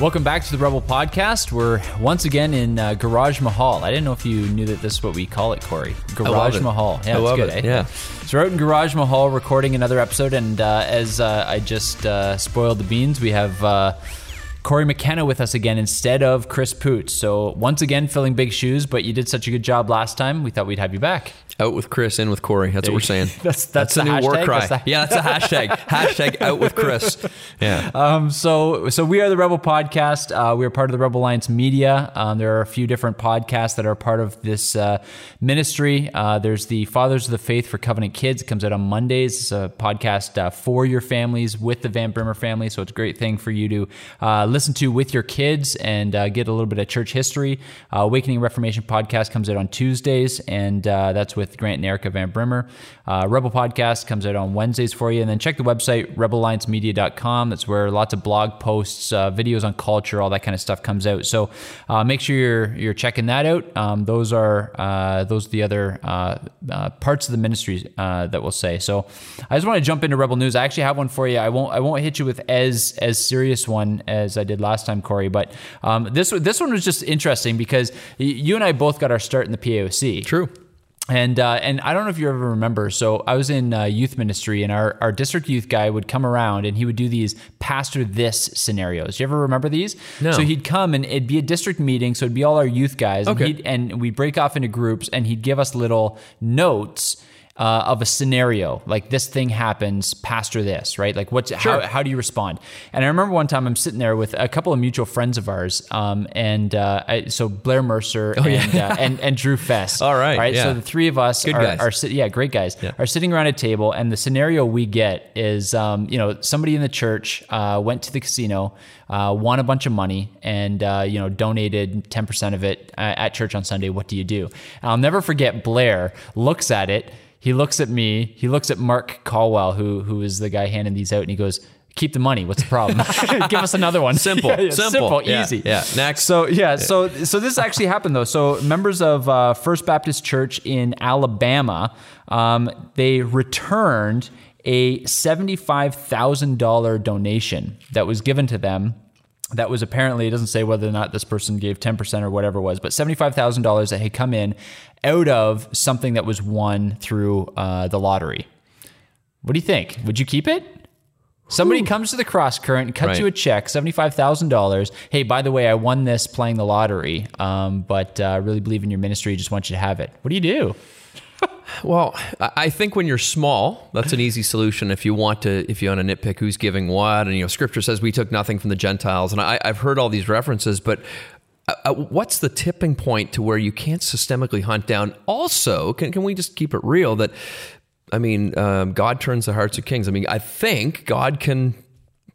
Welcome back to the Rebel Podcast. We're once again in Garage Mahal. I didn't know if you knew that this is what we call it, Corey. Garage Mahal. Yeah, that's good, eh? Yeah. So we're out in Garage Mahal recording another episode, and as I just spoiled the beans, we have Corey McKenna with us again instead of Chris Poots. So once again, filling big shoes, but you did such a good job last time, we thought we'd have you back. Out with Chris, in with Corey. That's what we're saying. That's the new hashtag, war cry. That's the hashtag. Hashtag out with Chris. Yeah. So we are the Rebel Podcast. We are part of the Rebel Alliance Media. There are a few different podcasts that are part of this ministry. There's the Fathers of the Faith for Covenant Kids. It comes out on Mondays. It's a podcast for your families, with the Van Brimmer family. So it's a great thing for you to listen to with your kids and get a little bit of church history. Awakening Reformation Podcast comes out on Tuesdays, and that's with Grant and Erica Van Brimmer. Rebel Podcast comes out on Wednesdays for you. And then check the website, RebelAllianceMedia.com. That's where lots of blog posts, videos on culture, all that kind of stuff comes out. So make sure you're checking that out. Those are the other parts of the ministry that we'll say. So I just want to jump into Rebel News. I actually have one for you. I won't hit you with as serious one as I did last time, Corey. But this one was just interesting because you and I both got our start in the PAOC. True. And I don't know if you ever remember, so I was in youth ministry, and our district youth guy would come around and he would do these pastor this scenarios. Do you ever remember these? No. So he'd come and it'd be a district meeting, so it'd be all our youth guys, okay. And we'd break off into groups, and he'd give us little notes of a scenario, like this thing happens, pastor this, right? Like how do you respond? And I remember one time I'm sitting there with a couple of mutual friends of ours, so Blair Mercer and Drew Fest. All right. Yeah. So the three of us are great guys, yeah, are sitting around a table, and the scenario we get is, somebody in the church went to the casino, won a bunch of money, and donated 10% of it at church on Sunday. What do you do? And I'll never forget, Blair looks at it. He looks at me, he looks at Mark Caldwell, who is the guy handing these out, and he goes, keep the money. What's the problem? Give us another one. Simple. Simple. Yeah, easy. Yeah. Next. So this actually happened though. So members of First Baptist Church in Alabama, they returned a $75,000 donation that was given to them. That was apparently, it doesn't say whether or not this person gave 10% or whatever it was, but $75,000 that had come in out of something that was won through the lottery. What do you think? Would you keep it? Somebody comes to the Cross Current and cuts you a check, $75,000. Hey, by the way, I won this playing the lottery, but I really believe in your ministry. Just want you to have it. What do you do? Well, I think when you're small, that's an easy solution. If you want to nitpick who's giving what, and Scripture says we took nothing from the Gentiles, and I've heard all these references, but what's the tipping point to where you can't systemically hunt down? Also, can we just keep it real that, God turns the hearts of kings. I think God can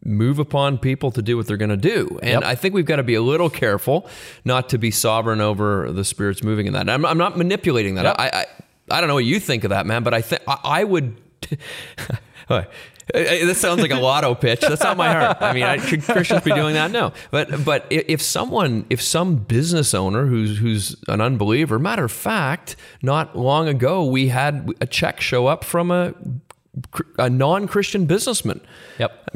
move upon people to do what they're going to do. And yep. I think we've got to be a little careful not to be sovereign over the Spirit's moving in that. And I'm not manipulating that. Yep. I don't know what you think of that, man, but I think I would. This sounds like a lotto pitch. That's not my heart. Should Christians be doing that? No. But if some business owner who's an unbeliever, matter of fact, not long ago we had a check show up from a non-Christian businessman. Yep.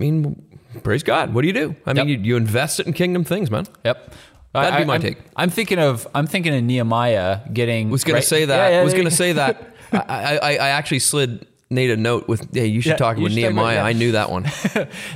Praise God. What do you do? You invest it in kingdom things, man. Yep. That'd be my take. I'm thinking of Nehemiah getting. Was going to say that. I actually slid made a note with, hey, you should talk with Nehemiah. I knew that one.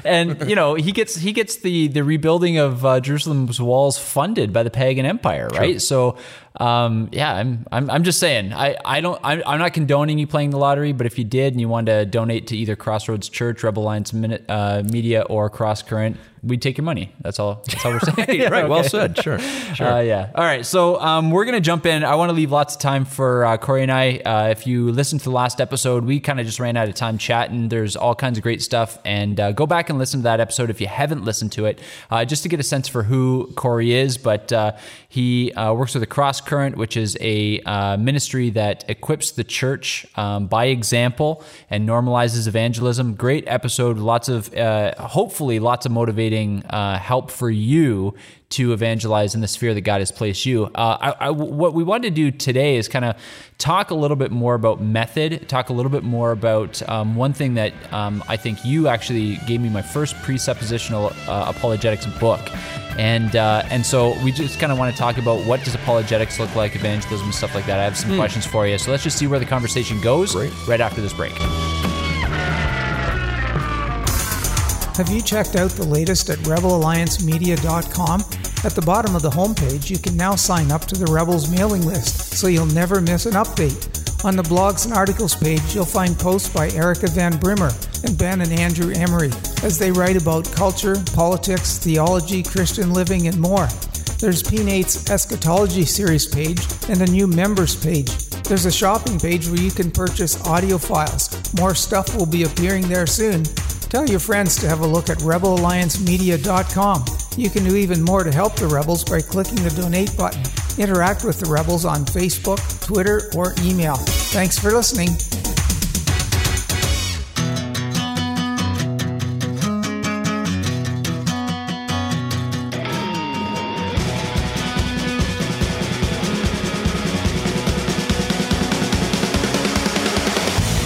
And, you know, he gets the rebuilding of Jerusalem's walls funded by the pagan empire, right? True. So, I'm just saying, I'm not condoning you playing the lottery, but if you did and you wanted to donate to either Crossroads Church, Rebel Alliance Media, or Cross Current, we'd take your money. That's all we're saying. Right, yeah, right. Okay. Well said. Sure. Yeah. All right. So we're going to jump in. I want to leave lots of time for Corey and I. If you listened to the last episode, we kind of just ran out of time chatting. There's all kinds of great stuff. And go back and listen to that episode if you haven't listened to it, just to get a sense for who Corey is. But he works with the Cross Current, which is a ministry that equips the church by example and normalizes evangelism. Great episode. Lots of, hopefully, lots of motivating help for you to evangelize in the sphere that God has placed you. What we wanted to do today is kind of talk a little bit more about method, talk a little bit more about one thing that I think you actually gave me my first presuppositional apologetics book. And so we just kind of want to talk about what does apologetics look like, evangelism, stuff like that. I have some questions for you. So let's just see where the conversation goes right after this break. Have you checked out the latest at RebelAllianceMedia.com? At the bottom of the homepage, you can now sign up to the Rebels mailing list, so you'll never miss an update. On the blogs and articles page, you'll find posts by Erica Van Brimmer and Ben and Andrew Emery, as they write about culture, politics, theology, Christian living, and more. There's P-Nate's Eschatology Series page and a new members page. There's a shopping page where you can purchase audio files. More stuff will be appearing there soon. Tell your friends to have a look at RebelAllianceMedia.com. You can do even more to help the Rebels by clicking the donate button. Interact with the Rebels on Facebook, Twitter, or email. Thanks for listening.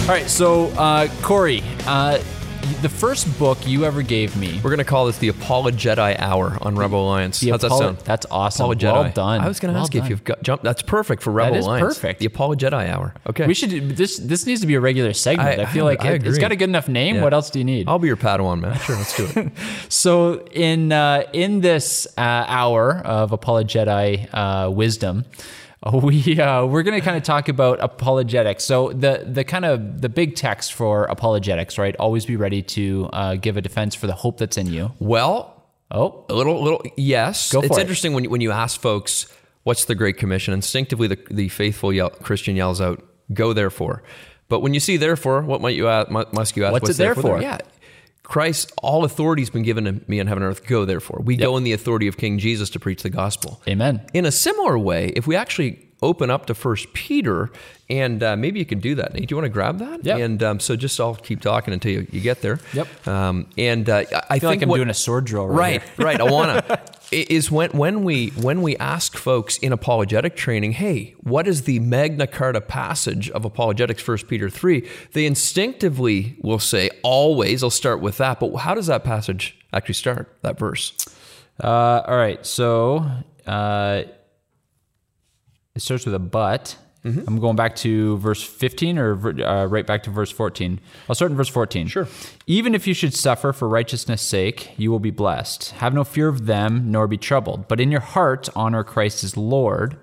All right, so Corey, the first book you ever gave me. We're going to call this the Apollo Jedi Hour on Rebel Alliance. How's that sound? That's awesome. Apollo Jedi. Well done. I was going to ask you if you've got jump. That's perfect for Rebel Alliance. That is perfect. The Apollo Jedi Hour. Okay. We should. This needs to be a regular segment. I feel like it's got a good enough name. Yeah. What else do you need? I'll be your Padawan, man. Sure, let's do it. So in this hour of Apollo Jedi wisdom, we're going to kind of talk about apologetics. So the kind of the big text for apologetics, right? Always be ready to give a defense for the hope that's in you. Well, a little yes. Go for it. It's interesting when you ask folks, what's the Great Commission? Instinctively, the faithful Christian yells out, "Go therefore." But when you see therefore, what might you ask? Must you ask? What's it there for? Yeah. Christ, all authority has been given to me on heaven and earth. Go, therefore. We go in the authority of King Jesus to preach the gospel. Amen. In a similar way, if we actually open up to First Peter, and maybe you can do that, Nate. Do you want to grab that? Yeah. And so just I'll keep talking until you get there. Yep. I feel like I'm doing a sword drill right here. Right. I want to. Is when we ask folks in apologetic training, hey, what is the Magna Carta passage of apologetics, 1 Peter 3, they instinctively will say, always, I'll start with that, but how does that passage actually start, that verse? All right, so it starts with a but. Mm-hmm. I'm going back to verse 15 or right back to verse 14. I'll start in verse 14. Sure. Even if you should suffer for righteousness' sake, you will be blessed. Have no fear of them, nor be troubled. But in your heart, honor Christ as Lord,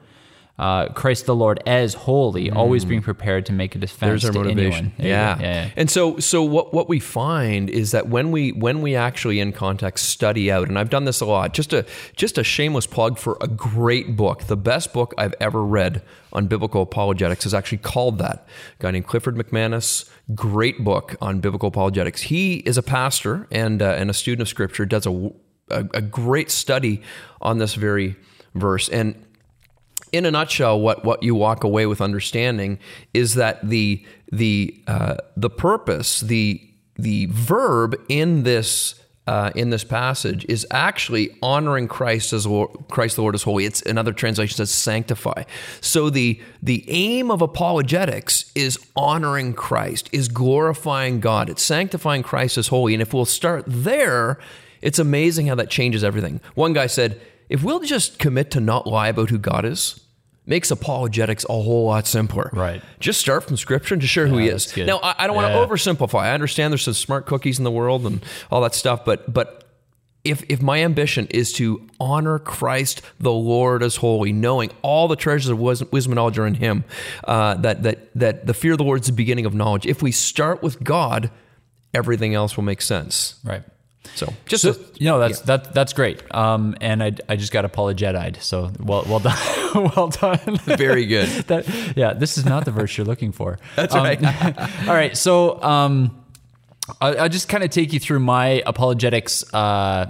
Christ the Lord as holy, always being prepared to make a defense to anyone. There's our motivation. Yeah. And so what we find is that when we actually in context study out, and I've done this a lot, just a shameless plug for a great book. The best book I've ever read on biblical apologetics is actually called that. A guy named Clifford McManus, great book on biblical apologetics. He is a pastor and a student of Scripture, does a great study on this very verse. And in a nutshell, what you walk away with understanding is that the purpose, the verb in this passage is actually honoring Christ the Lord as holy. It's another translation says sanctify. So the aim of apologetics is honoring Christ, is glorifying God. It's sanctifying Christ as holy. And if we'll start there, it's amazing how that changes everything. One guy said, if we'll just commit to not lie about who God is, makes apologetics a whole lot simpler. Right. Just start from Scripture and just share who he is. Now, I don't want to oversimplify. I understand there's some smart cookies in the world and all that stuff, but if my ambition is to honor Christ the Lord as holy, knowing all the treasures of wisdom and knowledge are in him, that the fear of the Lord is the beginning of knowledge. If we start with God, everything else will make sense. Right. So just that's great. And I just got apologetied. So well done. Well done. Very good. This is not the verse you're looking for. That's right. All right. So I'll just kind of take you through my apologetics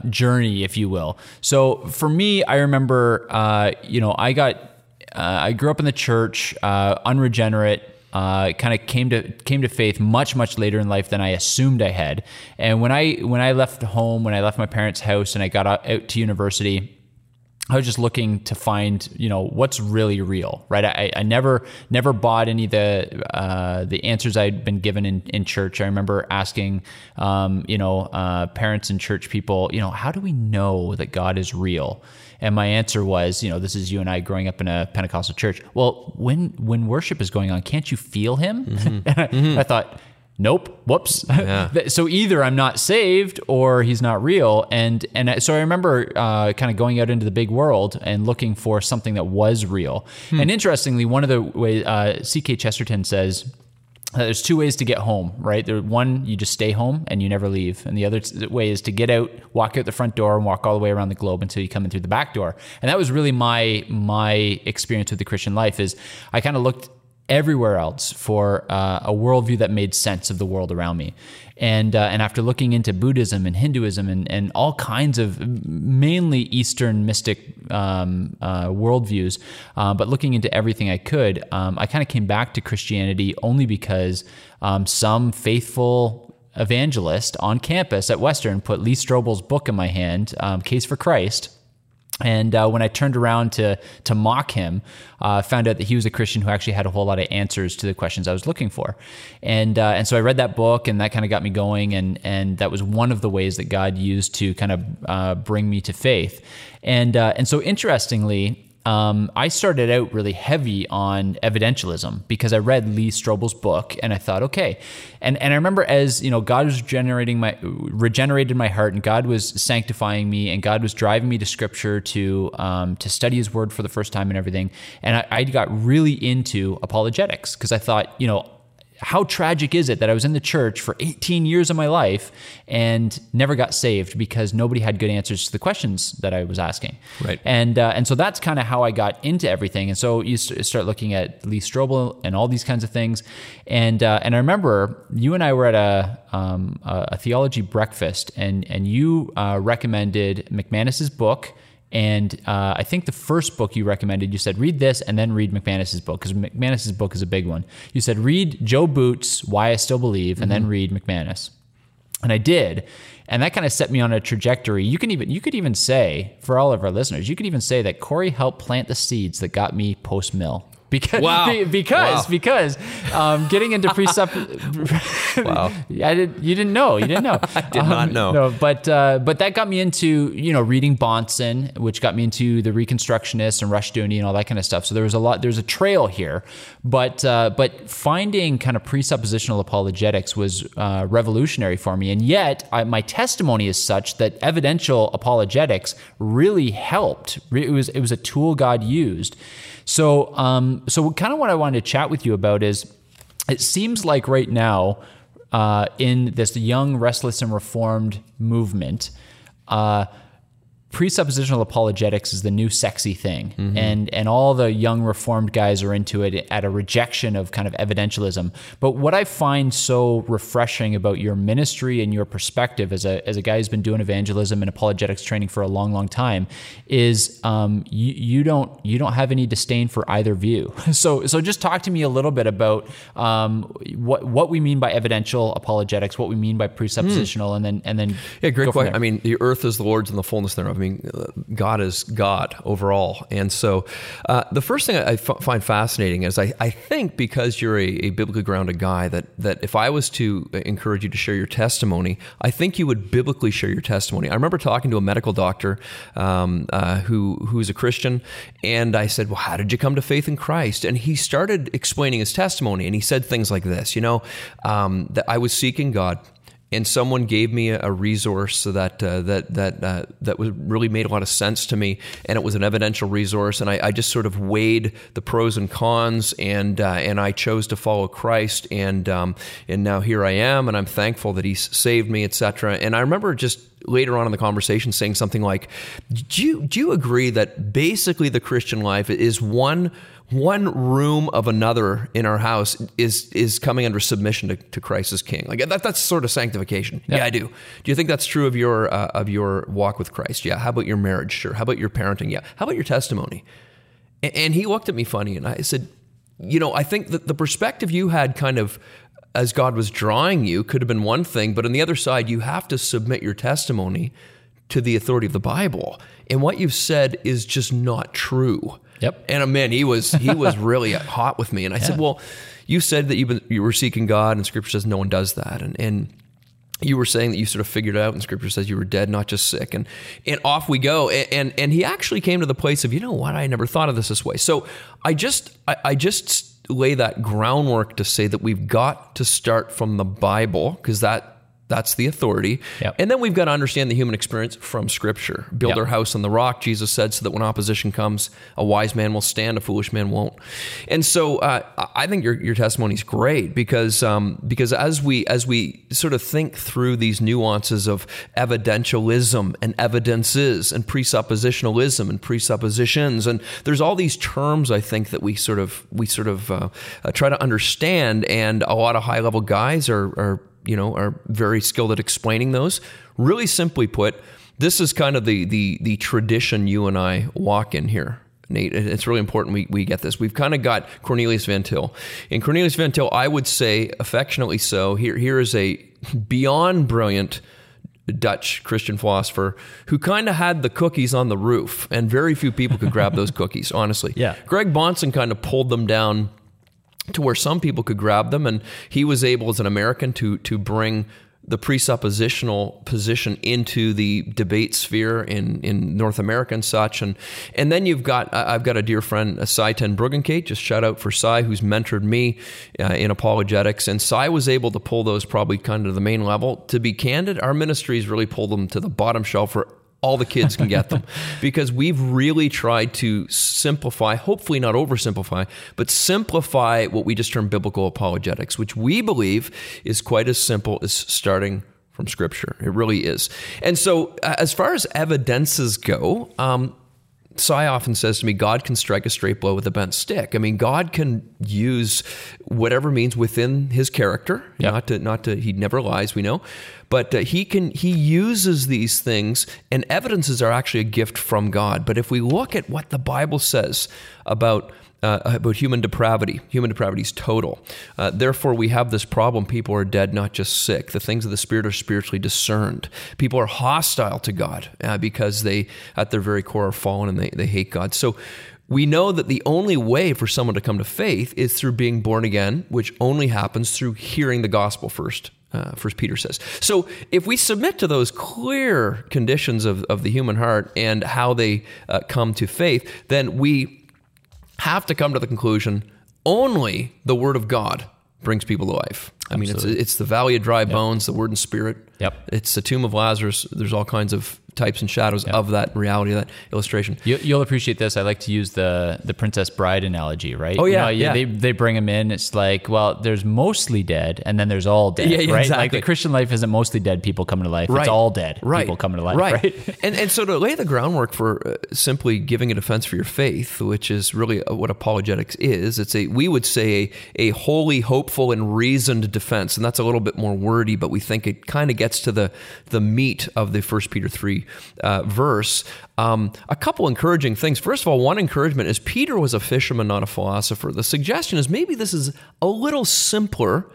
journey, if you will. So for me, I remember I grew up in the church, unregenerate. Kind of came to faith much later in life than I assumed I had. And when I left home, when I left my parents' house, and I got out to university, I was just looking to find what's really real, right? I never bought any of the answers I'd been given in church. I remember asking parents and church people, how do we know that God is real? And my answer was, this is you and I growing up in a Pentecostal church. Well, when worship is going on, can't you feel him? Mm-hmm. And I thought, nope, whoops. Yeah. So either I'm not saved or he's not real. And so I remember kind of going out into the big world and looking for something that was real. Hmm. And interestingly, one of the ways C.K. Chesterton says, there's two ways to get home, right? One, you just stay home and you never leave. And the other way is to get out, walk out the front door and walk all the way around the globe until you come in through the back door. And that was really my experience with the Christian life is I kind of looked everywhere else for a worldview that made sense of the world around me. And after looking into Buddhism and Hinduism and all kinds of mainly Eastern mystic worldviews, but looking into everything I could, I kind of came back to Christianity only because some faithful evangelist on campus at Western put Lee Strobel's book in my hand, Case for Christ. And when I turned around to mock him, found out that he was a Christian who actually had a whole lot of answers to the questions I was looking for. And so I read that book, and that kind of got me going, and that was one of the ways that God used to kind of bring me to faith. And so interestingly, I started out really heavy on evidentialism because I read Lee Strobel's book and I thought, okay. And I remember as, God was regenerated my heart and God was sanctifying me and God was driving me to Scripture to study His Word for the first time and everything. And I got really into apologetics because I thought, how tragic is it that I was in the church for 18 years of my life and never got saved because nobody had good answers to the questions that I was asking. Right. And so that's kind of how I got into everything. And so you start looking at Lee Strobel and all these kinds of things. And I remember you and I were at a theology breakfast and you recommended McManus's book. And I think the first book you recommended, you said, read this and then read McManus's book, because McManus's book is a big one. You said, read Joe Boot's Why I Still Believe, and then read McManus. And I did. And that kind of set me on a trajectory. You could even say, for all of our listeners, you could even say that Corey helped plant the seeds that got me post-mill. Because getting into presupposition. Wow. You didn't know. I did not know. No, but that got me into, reading Bahnsen, which got me into the Reconstructionists and Rush Dooney and all that kind of stuff. So there's a trail here, but finding kind of presuppositional apologetics was revolutionary for me. And yet my testimony is such that evidential apologetics really helped. It was a tool God used. So kind of what I wanted to chat with you about is it seems like right now in this young, restless, and reformed movement, presuppositional apologetics is the new sexy thing. Mm-hmm. And all the young reformed guys are into it at a rejection of kind of evidentialism. But what I find so refreshing about your ministry and your perspective as a guy who's been doing evangelism and apologetics training for a long time is you don't have any disdain for either view. So just talk to me a little bit about what we mean by evidential apologetics, what we mean by presuppositional, and then great question. I mean, the earth is the Lord's and the fullness thereof. I mean, mean, God is God overall. And so the first thing I find fascinating is I think because you're a biblically grounded guy that if I was to encourage you to share your testimony, I think you would biblically share your testimony. I remember talking to a medical doctor who's a Christian, and I said, well, how did you come to faith in Christ? And he started explaining his testimony, and he said things like this, that I was seeking God. And someone gave me a resource that was really made a lot of sense to me, and it was an evidential resource. And I just sort of weighed the pros and cons, and I chose to follow Christ. And now here I am, and I'm thankful that He saved me, etc. And I remember just later on in the conversation saying something like, "Do you agree that basically the Christian life is one room of another in our house is coming under submission to Christ as King? Like that's sort of sanctification." Yeah, I do. Do you think that's true of your walk with Christ? Yeah. How about your marriage? Sure. How about your parenting? Yeah. How about your testimony? And he looked at me funny, and I said, I think that the perspective you had kind of as God was drawing you could have been one thing, but on the other side, you have to submit your testimony to the authority of the Bible. And what you've said is just not true. Yep. And man, he was really hot with me. And I said, well, you said that you were seeking God, and Scripture says no one does that. And you were saying that you sort of figured it out, and Scripture says you were dead, not just sick. And off we go. And he actually came to the place of, you know what, I never thought of this way. So I just lay that groundwork to say that we've got to start from the Bible, because that's the authority. Yep. And then we've got to understand the human experience from Scripture. Build our house on the rock, Jesus said, so that when opposition comes, a wise man will stand, a foolish man won't. And so I think your testimony is great, because as we sort of think through these nuances of evidentialism and evidences and presuppositionalism and presuppositions, and there's all these terms, I think, that we sort of try to understand, and a lot of high-level guys are very skilled at explaining those. Really simply put, this is kind of the tradition you and I walk in here, Nate. It's really important we get this. We've kind of got Cornelius Van Til. And Cornelius Van Til, I would say, affectionately so, here is a beyond brilliant Dutch Christian philosopher who kind of had the cookies on the roof, and very few people could grab those cookies, honestly. Yeah. Greg Bahnsen kind of pulled them down to where some people could grab them, and he was able, as an American, to bring the presuppositional position into the debate sphere in North America and such. And then you've got, I've got a dear friend, Cy Ten Bruggenkate, just shout out for Cy, who's mentored me in apologetics. And Cy was able to pull those probably kind of the main level. To be candid, our ministries really pulled them to the bottom shelf for all the kids can get them, because we've really tried to simplify, hopefully not oversimplify, but simplify what we just term biblical apologetics, which we believe is quite as simple as starting from Scripture. It really is. And so as far as evidences go, Cy often says to me, God can strike a straight blow with a bent stick. I mean, God can use whatever means within His character. Yep. Not to. He never lies. We know, but He uses these things, and evidences are actually a gift from God. But if we look at what the Bible says about human depravity is total. Therefore, we have this problem: people are dead, not just sick. The things of the Spirit are spiritually discerned. People are hostile to God because they, at their very core, are fallen, and they hate God. So we know that the only way for someone to come to faith is through being born again, which only happens through hearing the gospel first. First Peter says. So if we submit to those clear conditions of the human heart and how they come to faith, then we have to come to the conclusion only the Word of God brings people to life. I mean, it's the valley of dry bones, the Word and Spirit. Yep. It's the tomb of Lazarus. There's all kinds of types and shadows of that reality, that illustration. You'll appreciate this. I like to use the Princess Bride analogy, right? Oh, yeah. You know, They bring them in. It's like, well, there's mostly dead, and then there's all dead, right? Exactly. Like the Christian life isn't mostly dead people coming to life. Right. It's all dead people coming to life, right? And so to lay the groundwork for simply giving a defense for your faith, which is really what apologetics is, it's we would say a holy, hopeful, and reasoned defense. And that's a little bit more wordy, but we think it kind of gets to the meat of the 1 Peter 3 verse. A couple encouraging things. First of all, one encouragement is Peter was a fisherman, not a philosopher. The suggestion is maybe this is a little simpler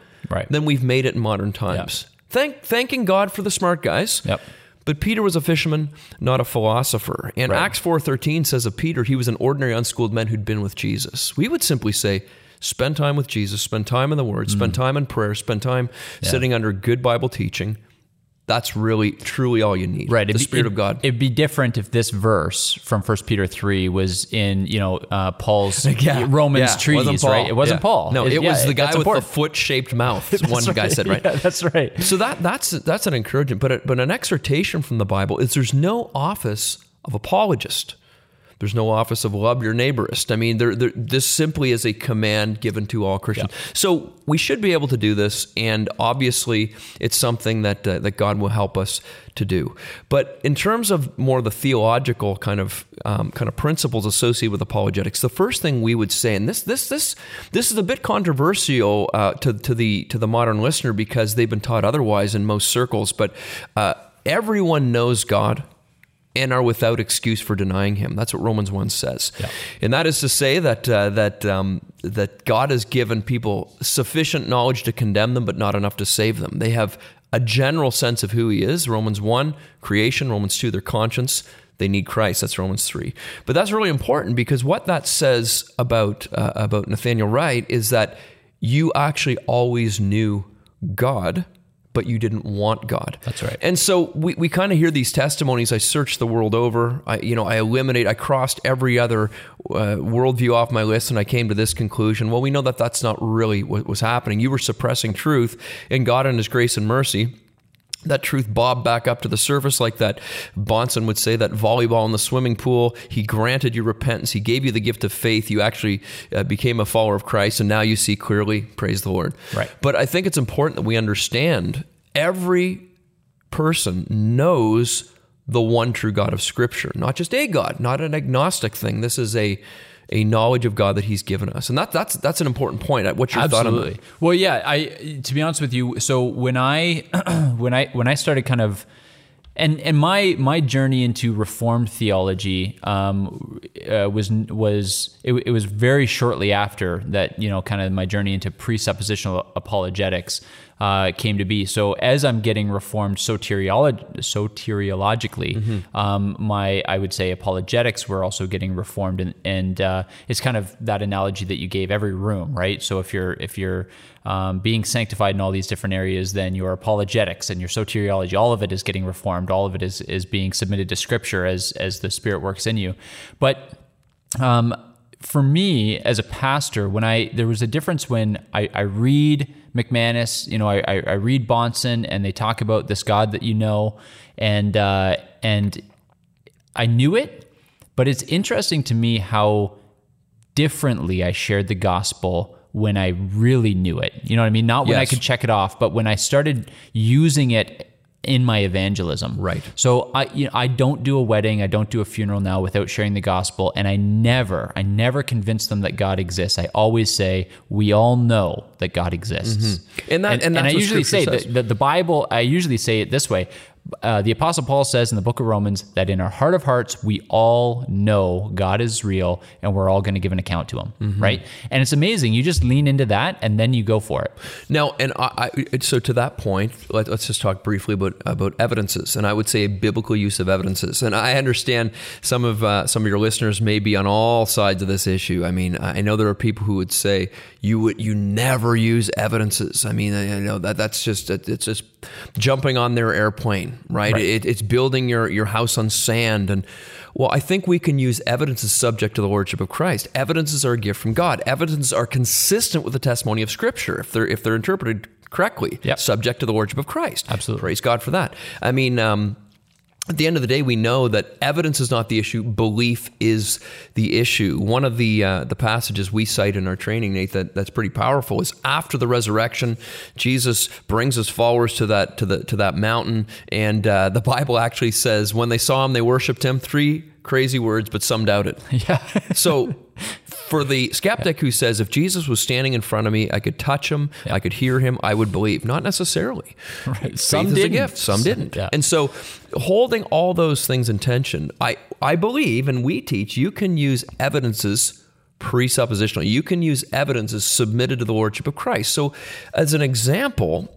than we've made it in modern times. Thanking God for the smart guys. Yep. But Peter was a fisherman, not a philosopher. And Acts 4:13 says of Peter, he was an ordinary unschooled man who'd been with Jesus. We would simply say, spend time with Jesus, spend time in the Word, spend time in prayer, spend time sitting under good Bible teaching. That's really, truly all you need. Right. The Spirit of God. It'd be different if this verse from 1 Peter 3 was in, you know, Paul's Romans treatise, right? It wasn't Paul. No, it was the guy with the foot-shaped mouth, one guy said, right? Yeah, that's right. So that's an encouragement, but an exhortation from the Bible is there's no office of apologist. There's no office of love your neighborist. I mean, this simply is a command given to all Christians. Yeah. So we should be able to do this, and obviously it's something that that God will help us to do. But in terms of more of the theological kind of principles associated with apologetics, the first thing we would say, and this is a bit controversial to the modern listener because they've been taught otherwise in most circles, but everyone knows God and are without excuse for denying him. That's what Romans 1 says. Yeah. And that is to say that that God has given people sufficient knowledge to condemn them, but not enough to save them. They have a general sense of who he is. Romans 1, creation. Romans 2, their conscience. They need Christ. That's Romans 3. But that's really important because what that says about Nathaniel Wright is that you actually always knew God, but you didn't want God. That's right. And so we kind of hear these testimonies. I searched the world over. I crossed every other worldview off my list, and I came to this conclusion. Well, we know that that's not really what was happening. You were suppressing truth, and God in his grace and mercy, that truth bobbed back up to the surface like that. Bahnsen would say that volleyball in the swimming pool, he granted you repentance. He gave you the gift of faith. You actually became a follower of Christ, and now you see clearly, praise the Lord. Right. But I think it's important that we understand every person knows the one true God of Scripture, not just a God, not an agnostic thing. This is a knowledge of God that he's given us. And that's an important point. What's your thought on that? Well, yeah, to be honest with you, so when I when I started kind of, and my journey into Reformed theology was very shortly after that, you know, kind of my journey into presuppositional apologetics came to be. So as I'm getting Reformed soteriologically, I would say apologetics were also getting Reformed, and it's kind of that analogy that you gave, every room, right? So if you're being sanctified in all these different areas, then your apologetics and your soteriology, all of it is getting Reformed, all of it is being submitted to Scripture as the Spirit works in you. But for me, as a pastor, there was a difference when I read McManus, you know, I read Bahnsen, and they talk about this God that you know, and I knew it, but it's interesting to me how differently I shared the gospel when I really knew it. You know what I mean? Not when I could check it off, but when I started using it in my evangelism. Right. So I don't do a wedding, I don't do a funeral now without sharing the gospel, and I never convince them that God exists. I always say, we all know that God exists. Mm-hmm. And I usually say that the Bible, I usually say it this way, the Apostle Paul says in the book of Romans that in our heart of hearts, we all know God is real and we're all going to give an account to him, right? And it's amazing. You just lean into that and then you go for it. Now, and so to that point, let's just talk briefly about evidences. And I would say a biblical use of evidences. And I understand some of your listeners may be on all sides of this issue. I mean, I know there are people who would say, you never use evidences. I mean, I know that's just jumping on their airplane. Right? It's building your house on sand. And well, I think we can use evidences subject to the Lordship of Christ. Evidences are a gift from God. Evidences are consistent with the testimony of Scripture if they're interpreted correctly, subject to the Lordship of Christ. Absolutely. Praise God for that. I mean, at the end of the day, we know that evidence is not the issue; belief is the issue. One of the passages we cite in our training, Nate, that's pretty powerful is after the resurrection, Jesus brings his followers to that mountain, and the Bible actually says when they saw him, they worshipped him. Three crazy words, but some doubted. Yeah. So, for the skeptic who says, if Jesus was standing in front of me, I could touch him, I could hear him, I would believe. Not necessarily. Right. Some did. Faith is a gift. Some didn't. Yeah. And so holding all those things in tension, I believe, and we teach, you can use evidences presuppositional. You can use evidences submitted to the Lordship of Christ. So as an example,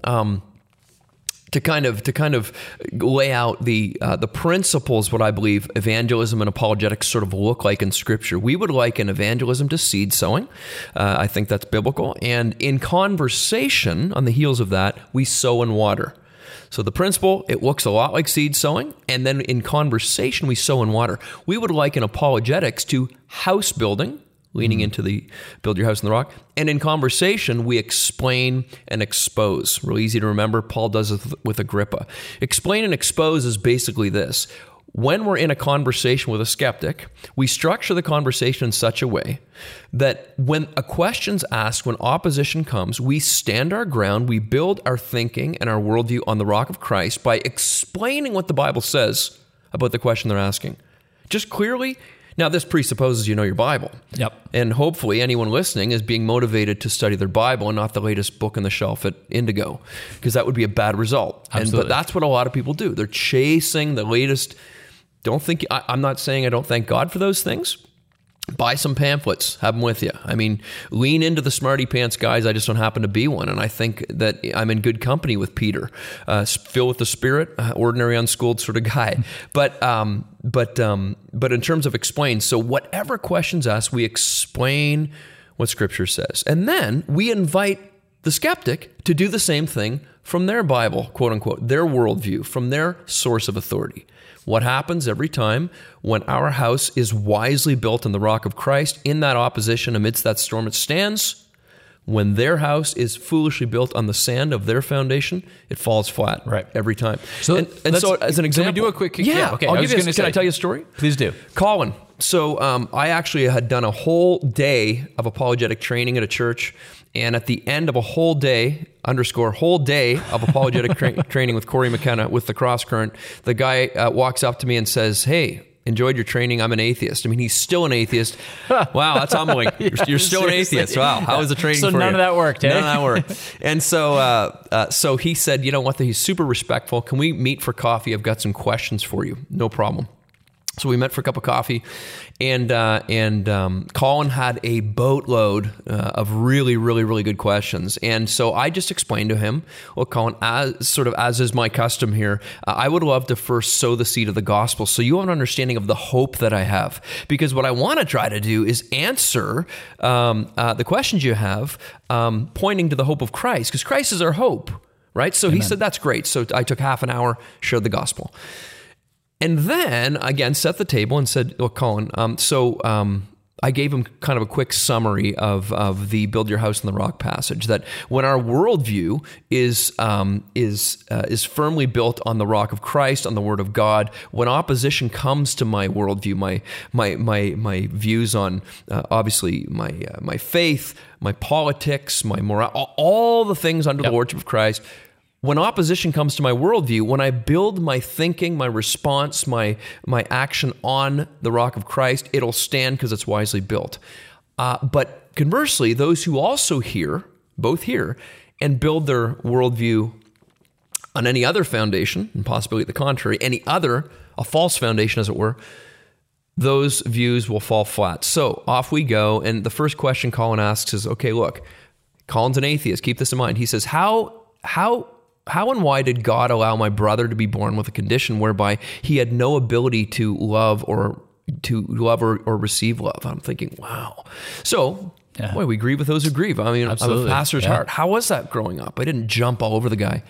to kind of lay out the principles, what I believe evangelism and apologetics sort of look like in Scripture. We would liken evangelism to seed sowing. I think that's biblical. And in conversation, on the heels of that, we sow and water. So the principle, it looks a lot like seed sowing, and then in conversation, we sow and water. We would liken apologetics to house building, leaning into the build your house on the rock. And in conversation, we explain and expose. Real easy to remember. Paul does it with Agrippa. Explain and expose is basically this. When we're in a conversation with a skeptic, we structure the conversation in such a way that when a question's asked, when opposition comes, we stand our ground, we build our thinking and our worldview on the rock of Christ by explaining what the Bible says about the question they're asking. Just clearly. Now, this presupposes you know your Bible. Yep. And hopefully anyone listening is being motivated to study their Bible and not the latest book on the shelf at Indigo, because that would be a bad result. Absolutely. But that's what a lot of people do. They're chasing the latest. I'm not saying I don't thank God for those things. Buy some pamphlets, have them with you. I mean, lean into the smarty pants guys. I just don't happen to be one. And I think that I'm in good company with Peter, filled with the Spirit, ordinary, unschooled sort of guy. But in terms of explain, so whatever questions asked, we explain what Scripture says. And then we invite the skeptic to do the same thing from their Bible, quote unquote, their worldview, from their source of authority. What happens every time when our house is wisely built on the rock of Christ, in that opposition, amidst that storm it stands? When their house is foolishly built on the sand of their foundation, it falls flat every time. So, and so as an example, can we do a quick? Yeah, okay. Can I tell you a story? Please do, Colin. So I actually had done a whole day of apologetic training at a church, and at the end of a whole day of apologetic training with Corey McKenna with the Cross Current, the guy walks up to me and says, "Hey, enjoyed your training. I'm an atheist." I mean, he's still an atheist. Wow, that's humbling. You're still an atheist. Wow, how was the training for you? So none of that worked, eh? None of that worked. And so so he said, you know what, he's super respectful. "Can we meet for coffee? I've got some questions for you." No problem. So we met for a cup of coffee, and Colin had a boatload of really, really, really good questions. And so I just explained to him, "Well, Colin, as is my custom here, I would love to first sow the seed of the gospel so you have an understanding of the hope that I have. Because what I want to try to do is answer the questions you have, pointing to the hope of Christ, because Christ is our hope, right?" So Amen. He said, "That's great." So I took half an hour, shared the gospel. And then, again, set the table and said, "Look, Colin," I gave him kind of a quick summary of the Build Your House on the Rock passage, that when our worldview is firmly built on the rock of Christ, on the Word of God, when opposition comes to my worldview, my views on, obviously, my faith, my politics, my morality, all the things under the Lordship of Christ. When opposition comes to my worldview, when I build my thinking, my response, my action on the rock of Christ, it'll stand because it's wisely built. But conversely, those who also both hear, and build their worldview on any other foundation, and possibly the contrary, a false foundation, as it were, those views will fall flat. So off we go, and the first question Colin asks is, okay, look, Colin's an atheist, keep this in mind. He says, How and why did God allow my brother to be born with a condition whereby he had no ability to love or receive love? I'm thinking, wow. So, boy, we grieve with those who grieve. I mean, I'm a pastor's heart. How was that growing up? I didn't jump all over the guy.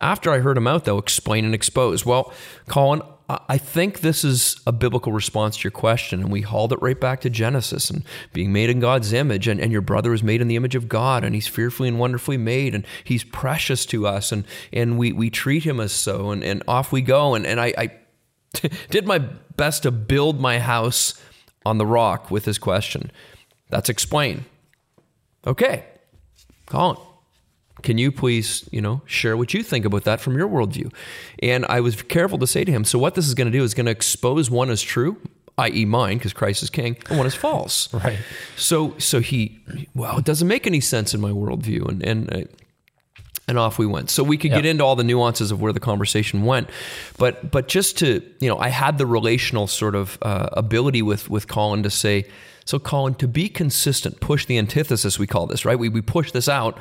After I heard him out, though, explain and expose. Well, Colin, I think this is a biblical response to your question, and we hauled it right back to Genesis and being made in God's image, and your brother is made in the image of God, and he's fearfully and wonderfully made, and he's precious to us, and we treat him as so, and off we go. And I did my best to build my house on the rock with his question. That's explain. Okay, Colin, can you please, share what you think about that from your worldview? And I was careful to say to him, so what this is going to do is going to expose one as true, i.e. mine, because Christ is king, and one is false. Right. So he, it doesn't make any sense in my worldview. And off we went. So we could get into all the nuances of where the conversation went, but just to, I had the relational sort of ability with Colin to say, so Colin, to be consistent, push the antithesis, we call this, right? We push this out.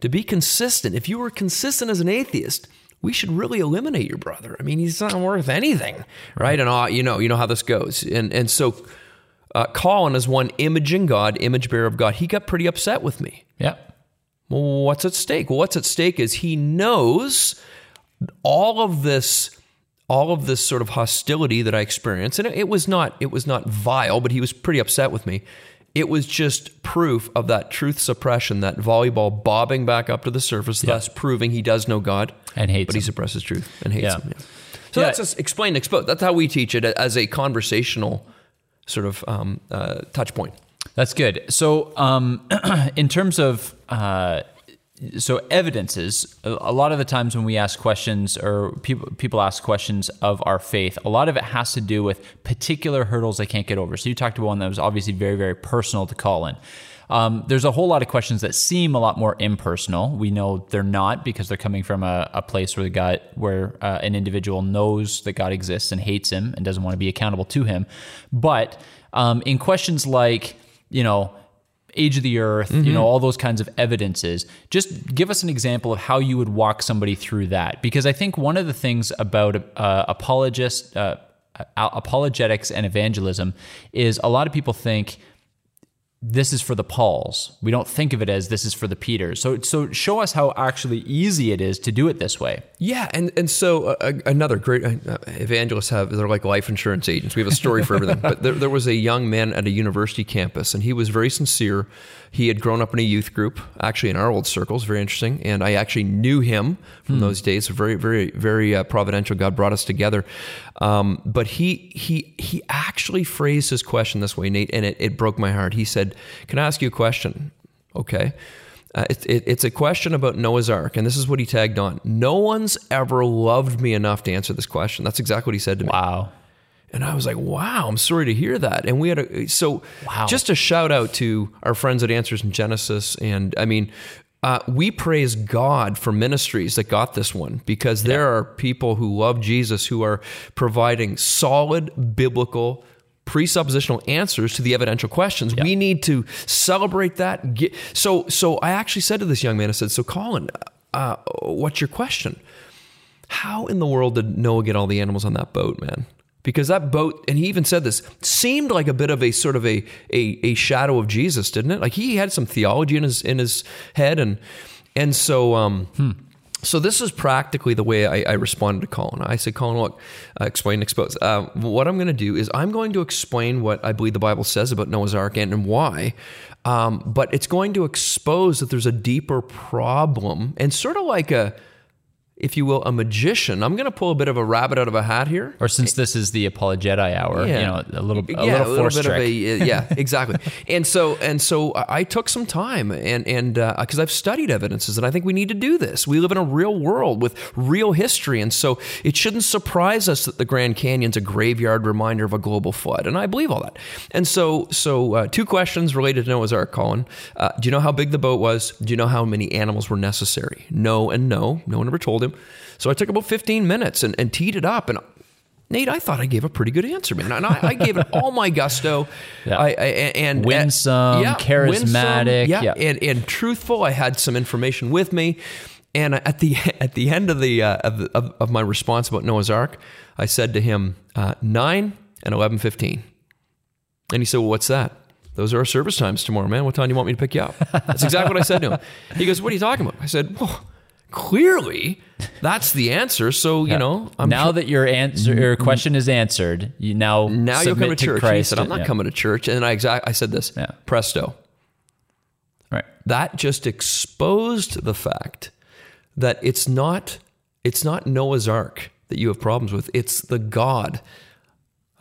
To be consistent, if you were consistent as an atheist, we should really eliminate your brother. I mean, he's not worth anything, right? And all, you know how this goes. And so Colin is one imaging God, image bearer of God. He got pretty upset with me. Yeah. Well, what's at stake? Well, what's at stake is he knows all of this sort of hostility that I experienced, and it was not vile, but he was pretty upset with me. It was just proof of that truth suppression, that volleyball bobbing back up to the surface, thus proving he does know God and hates him. He suppresses truth and hates him. Yeah. So that's just explain, expose. That's how we teach it as a conversational sort of touch point. That's good. So in terms of evidences, a lot of the times when we ask questions or people ask questions of our faith, a lot of it has to do with particular hurdles they can't get over. So you talked about one that was obviously very, very personal to Colin. There's a whole lot of questions that seem a lot more impersonal. We know they're not, because they're coming from a place where an individual knows that God exists and hates him and doesn't want to be accountable to him. But in questions like, age of the earth, mm-hmm. All those kinds of evidences, just give us an example of how you would walk somebody through that. Because I think one of the things about apologetics and evangelism is a lot of people think, this is for the Pauls. We don't think of it as this is for the Peters. So show us how actually easy it is to do it this way. Yeah, and so another great evangelists they're like life insurance agents. We have a story for everything. But there was a young man at a university campus, and he was very sincere. He had grown up in a youth group, actually in our old circles, very interesting. And I actually knew him from those days. Very, very, very providential. God brought us together. But he actually phrased his question this way, Nate, and it broke my heart. He said, "Can I ask you a question?" Okay. It's a question about Noah's Ark, and this is what he tagged on. "No one's ever loved me enough to answer this question." That's exactly what he said to me. Wow. And I was like, wow, I'm sorry to hear that. And we had just a shout out to our friends at Answers in Genesis. And I mean, we praise God for ministries that got this one, because there are people who love Jesus who are providing solid biblical presuppositional answers to the evidential questions. Yeah. We need to celebrate that. So I actually said to this young man, I said, "So Colin, what's your question? How in the world did Noah get all the animals on that boat, man?" Because that boat, and he even said this, seemed like a bit of a sort of a shadow of Jesus, didn't it? Like he had some theology in his head, So this is practically the way I responded to Colin. I said, "Colin, look, explain and expose. What I'm going to do is I'm going to explain what I believe the Bible says about Noah's Ark and why, but it's going to expose that there's a deeper problem, and sort of like a, if you will, a magician. I'm going to pull a bit of a rabbit out of a hat here." Or since this is the Apollo Jedi Hour, a little force bit trick. Exactly. And so I took some time and because I've studied evidences, and I think we need to do this. We live in a real world with real history, and so it shouldn't surprise us that the Grand Canyon's a graveyard reminder of a global flood, and I believe all that. And so two questions related to Noah's Ark, Colin. Do you know how big the boat was? Do you know how many animals were necessary? No and no. No one ever told him. So I took about 15 minutes and teed it up. And Nate, I thought I gave a pretty good answer, man. And I gave it all my gusto. Yeah. I winsome, charismatic. And truthful. I had some information with me. And at the end of the my response about Noah's Ark, I said to him, 9 and 11:15. And he said, "Well, what's that?" "Those are our service times tomorrow, man. What time do you want me to pick you up?" That's exactly what I said to him. He goes, "What are you talking about?" I said, "Well, clearly, that's the answer. So, that your question is answered, you now you'll come to church." Christ said, "I'm not coming to church." And I said this, presto. Right. That just exposed the fact that it's not Noah's Ark that you have problems with. It's the God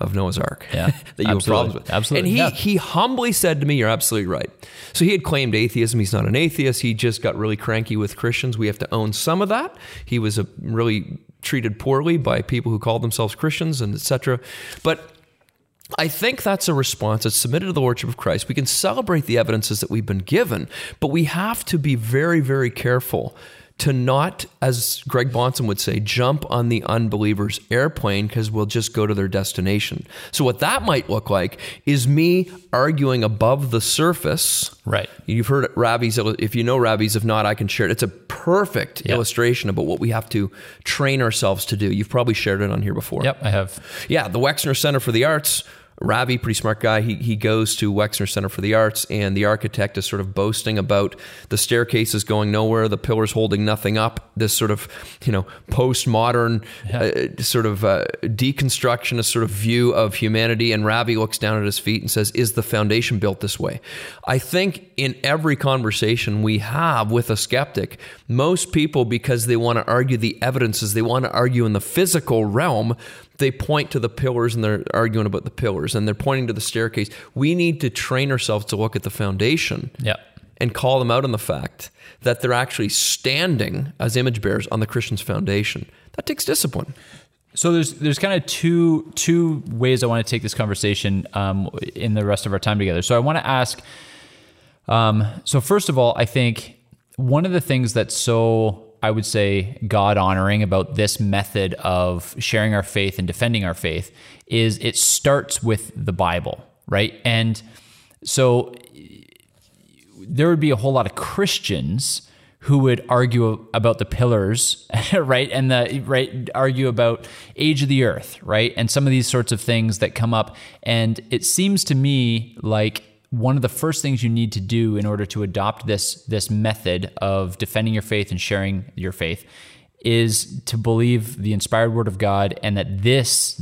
of Noah's Ark that you have problems with. Absolutely. And he humbly said to me, "You're absolutely right." So he had claimed atheism. He's not an atheist. He just got really cranky with Christians. We have to own some of that. He was really treated poorly by people who called themselves Christians, and etc. But I think that's a response that's submitted to the Lordship of Christ. We can celebrate the evidences that we've been given, but we have to be very, very careful to not, as Greg Bahnsen would say, jump on the unbeliever's airplane because we'll just go to their destination. So what that might look like is me arguing above the surface. Right. You've heard Ravi's, if you know Ravi's, if not, I can share it. It's a perfect illustration about what we have to train ourselves to do. You've probably shared it on here before. Yep, I have. Yeah, the Wexner Center for the Arts. Ravi, pretty smart guy, he goes to Wexner Center for the Arts, and the architect is sort of boasting about the staircases going nowhere, the pillars holding nothing up, this sort of, you know, postmodern deconstructionist sort of view of humanity. And Ravi looks down at his feet and says, is the foundation built this way? I think in every conversation we have with a skeptic, most people, because they want to argue the evidences, they want to argue in the physical realm, they point to the pillars and they're arguing about the pillars and they're pointing to the staircase. We need to train ourselves to look at the foundation and call them out on the fact that they're actually standing as image bearers on the Christian's foundation. That takes discipline. So there's kind of two ways I want to take this conversation in the rest of our time together. So I want to ask, so first of all, I think one of the things that's so, I would say, God-honoring about this method of sharing our faith and defending our faith is it starts with the Bible, right? And so there would be a whole lot of Christians who would argue about the pillars, right? And argue about age of the earth, right? And some of these sorts of things that come up. And it seems to me like one of the first things you need to do in order to adopt this method of defending your faith and sharing your faith is to believe the inspired word of God and that this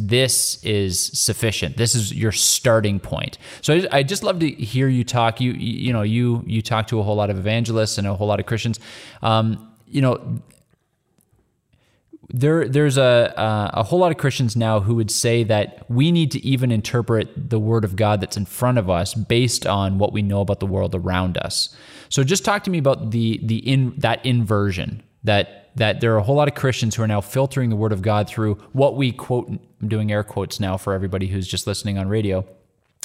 is sufficient. This is your starting point. So I just love to hear you talk. You talk to a whole lot of evangelists and a whole lot of Christians. There's a whole lot of Christians now who would say that we need to even interpret the word of God that's in front of us based on what we know about the world around us. So just talk to me about that inversion, that there are a whole lot of Christians who are now filtering the word of God through what we quote. I'm doing air quotes now for everybody who's just listening on radio.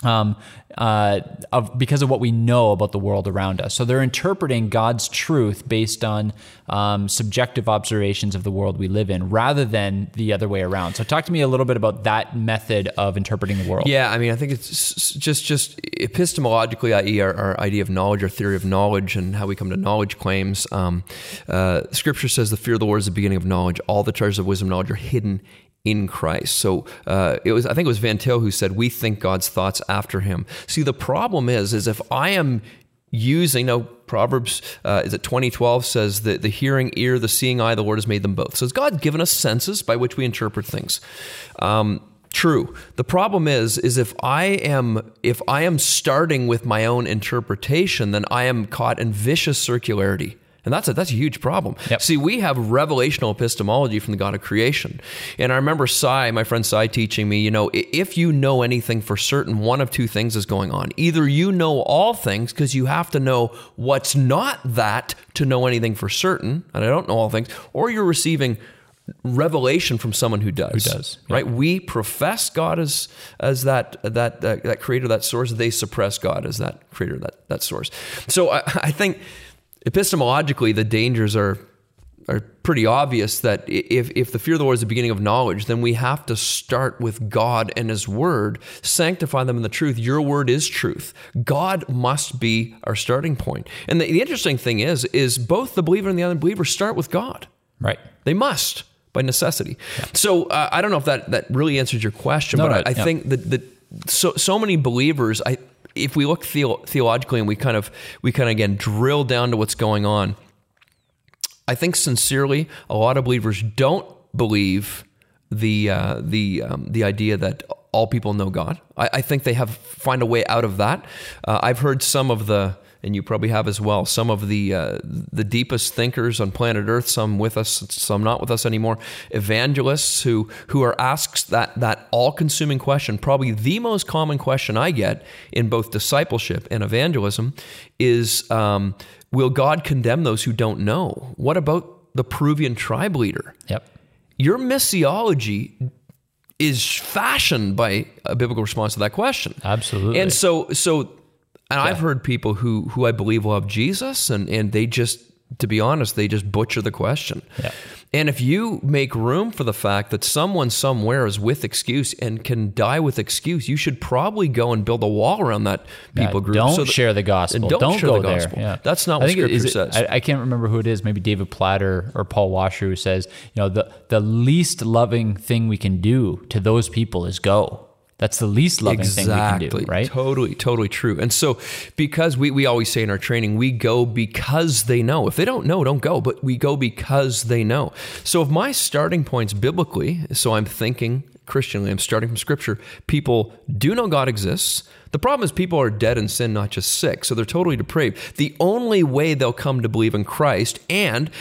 Because of what we know about the world around us. So they're interpreting God's truth based on subjective observations of the world we live in rather than the other way around. So talk to me a little bit about that method of interpreting the world. Yeah, I mean, I think it's just epistemologically, i.e. our idea of knowledge, our theory of knowledge and how we come to knowledge claims. Scripture says the fear of the Lord is the beginning of knowledge. All the treasures of wisdom and knowledge are hidden in Christ. So it was Van Til who said, we think God's thoughts after him. See, the problem is if I am using, Proverbs, 20:12 says that the hearing ear, the seeing eye, the Lord has made them both. So has God given us senses by which we interpret things? True. The problem is if I am starting with my own interpretation, then I am caught in vicious circularity. And that's a huge problem. Yep. See, we have revelational epistemology from the God of creation. And I remember my friend Sai teaching me, if you know anything for certain, one of two things is going on. Either you know all things because you have to know what's not that to know anything for certain, and I don't know all things, or you're receiving revelation from someone who does, right? Yeah. We profess God as that creator, that source. They suppress God as that creator, that source. So I think epistemologically, the dangers are pretty obvious that if the fear of the Lord is the beginning of knowledge, then we have to start with God and his word, sanctify them in the truth. Your word is truth. God must be our starting point. And the interesting thing is both the believer and the unbeliever start with God. Right. They must, by necessity. Yeah. So I don't know if that really answers your question, I think that so many believers, if we look theologically and we kind of again drill down to what's going on, I think sincerely a lot of believers don't believe the idea that all people know God. I think they find a way out of that. I've heard some of the, and you probably have as well, some of the deepest thinkers on planet Earth, some with us, some not with us anymore, evangelists who are asked that all-consuming question, probably the most common question I get in both discipleship and evangelism is, will God condemn those who don't know? What about the Peruvian tribe leader? Yep. Your missiology is fashioned by a biblical response to that question. Absolutely. And so I've heard people who I believe love Jesus, and they just to be honest, they just butcher the question. Yeah. And if you make room for the fact that someone somewhere is with excuse and can die with excuse, you should probably go and build a wall around that people group. Don't share the gospel. Don't go the gospel. There. Yeah. That's not what Scripture says. I can't remember who it is, maybe David Platter or Paul Washer, who says, you know, the least loving thing we can do to those people is go. That's the least loving thing we can do, right? Totally, totally true. And so because we always say in our training, we go because they know. If they don't know, don't go, but we go because they know. So if my starting point's biblically, so I'm thinking Christianly, I'm starting from Scripture, people do know God exists. The problem is people are dead in sin, not just sick, so they're totally depraved. The only way they'll come to believe in Christ, and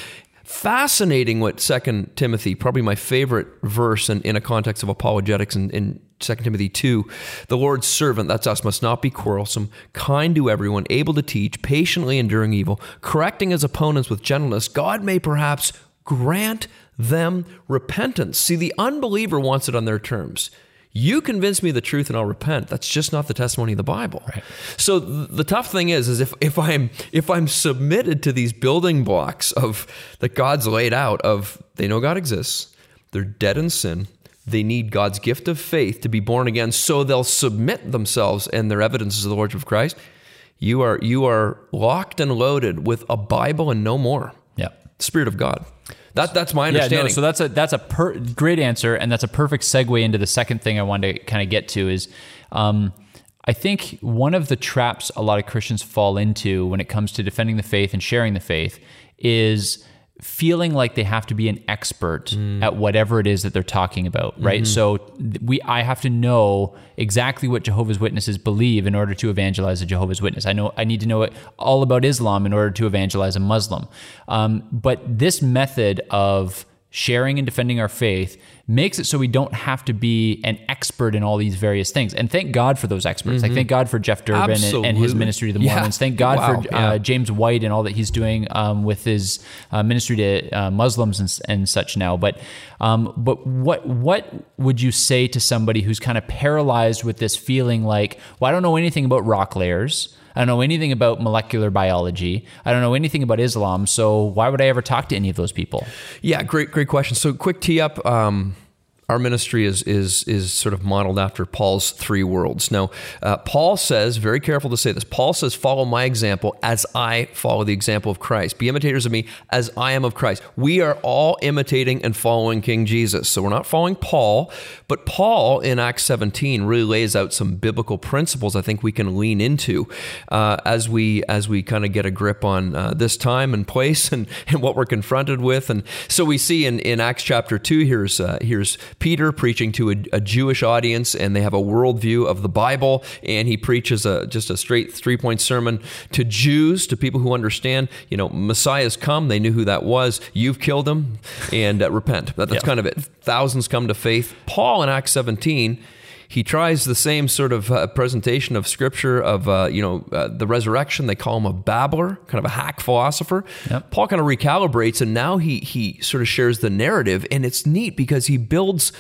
fascinating what 2 Timothy, probably my favorite verse in a context of apologetics in 2 Timothy 2, the Lord's servant, that's us, must not be quarrelsome, kind to everyone, able to teach, patiently enduring evil, correcting his opponents with gentleness. God may perhaps grant them repentance. See, the unbeliever wants it on their terms. You convince me of the truth and I'll repent. That's just not the testimony of the Bible. Right. So the tough thing is if I'm submitted to these building blocks of that God's laid out of they know God exists, they're dead in sin, they need God's gift of faith to be born again, so they'll submit themselves and their evidences of the Lordship of Christ. You are locked and loaded with a Bible and no more. Yeah. Spirit of God. That's my understanding. Yeah, no, so that's a great answer, and that's a perfect segue into the second thing I wanted to kind of get to is, I think one of the traps a lot of Christians fall into when it comes to defending the faith and sharing the faith is feeling like they have to be an expert at whatever it is that they're talking about, right? Mm-hmm. So I have to know exactly what Jehovah's Witnesses believe in order to evangelize a Jehovah's Witness. I need to know all about Islam in order to evangelize a Muslim. But this method of sharing and defending our faith makes it so we don't have to be an expert in all these various things. And thank God for those experts. Mm-hmm. Like, thank God for Jeff Durbin and his ministry to the Mormons. Thank God for James White and all that he's doing with his ministry to Muslims and such now. But what would you say to somebody who's kind of paralyzed with this feeling like, well, I don't know anything about rock layers. I don't know anything about molecular biology. I don't know anything about Islam. So why would I ever talk to any of those people? Yeah, great question. So quick tee up. Our ministry is sort of modeled after Paul's three worlds. Now, Paul says, very careful to say this, Paul says, follow my example as I follow the example of Christ. Be imitators of me as I am of Christ. We are all imitating and following King Jesus. So we're not following Paul, but Paul in Acts 17 really lays out some biblical principles I think we can lean into as we kind of get a grip on this time and place and what we're confronted with. And so we see in Acts chapter 2, here's Peter preaching to a Jewish audience, and they have a worldview of the Bible, and he preaches just a straight three-point sermon to Jews, to people who understand, you know, Messiah's come, they knew who that was, you've killed him, and repent. That's kind of it. Thousands come to faith. Paul in Acts 17, he tries the same sort of presentation of Scripture of, the resurrection. They call him a babbler, kind of a hack philosopher. Yep. Paul kind of recalibrates, and now he sort of shares the narrative, and it's neat because he builds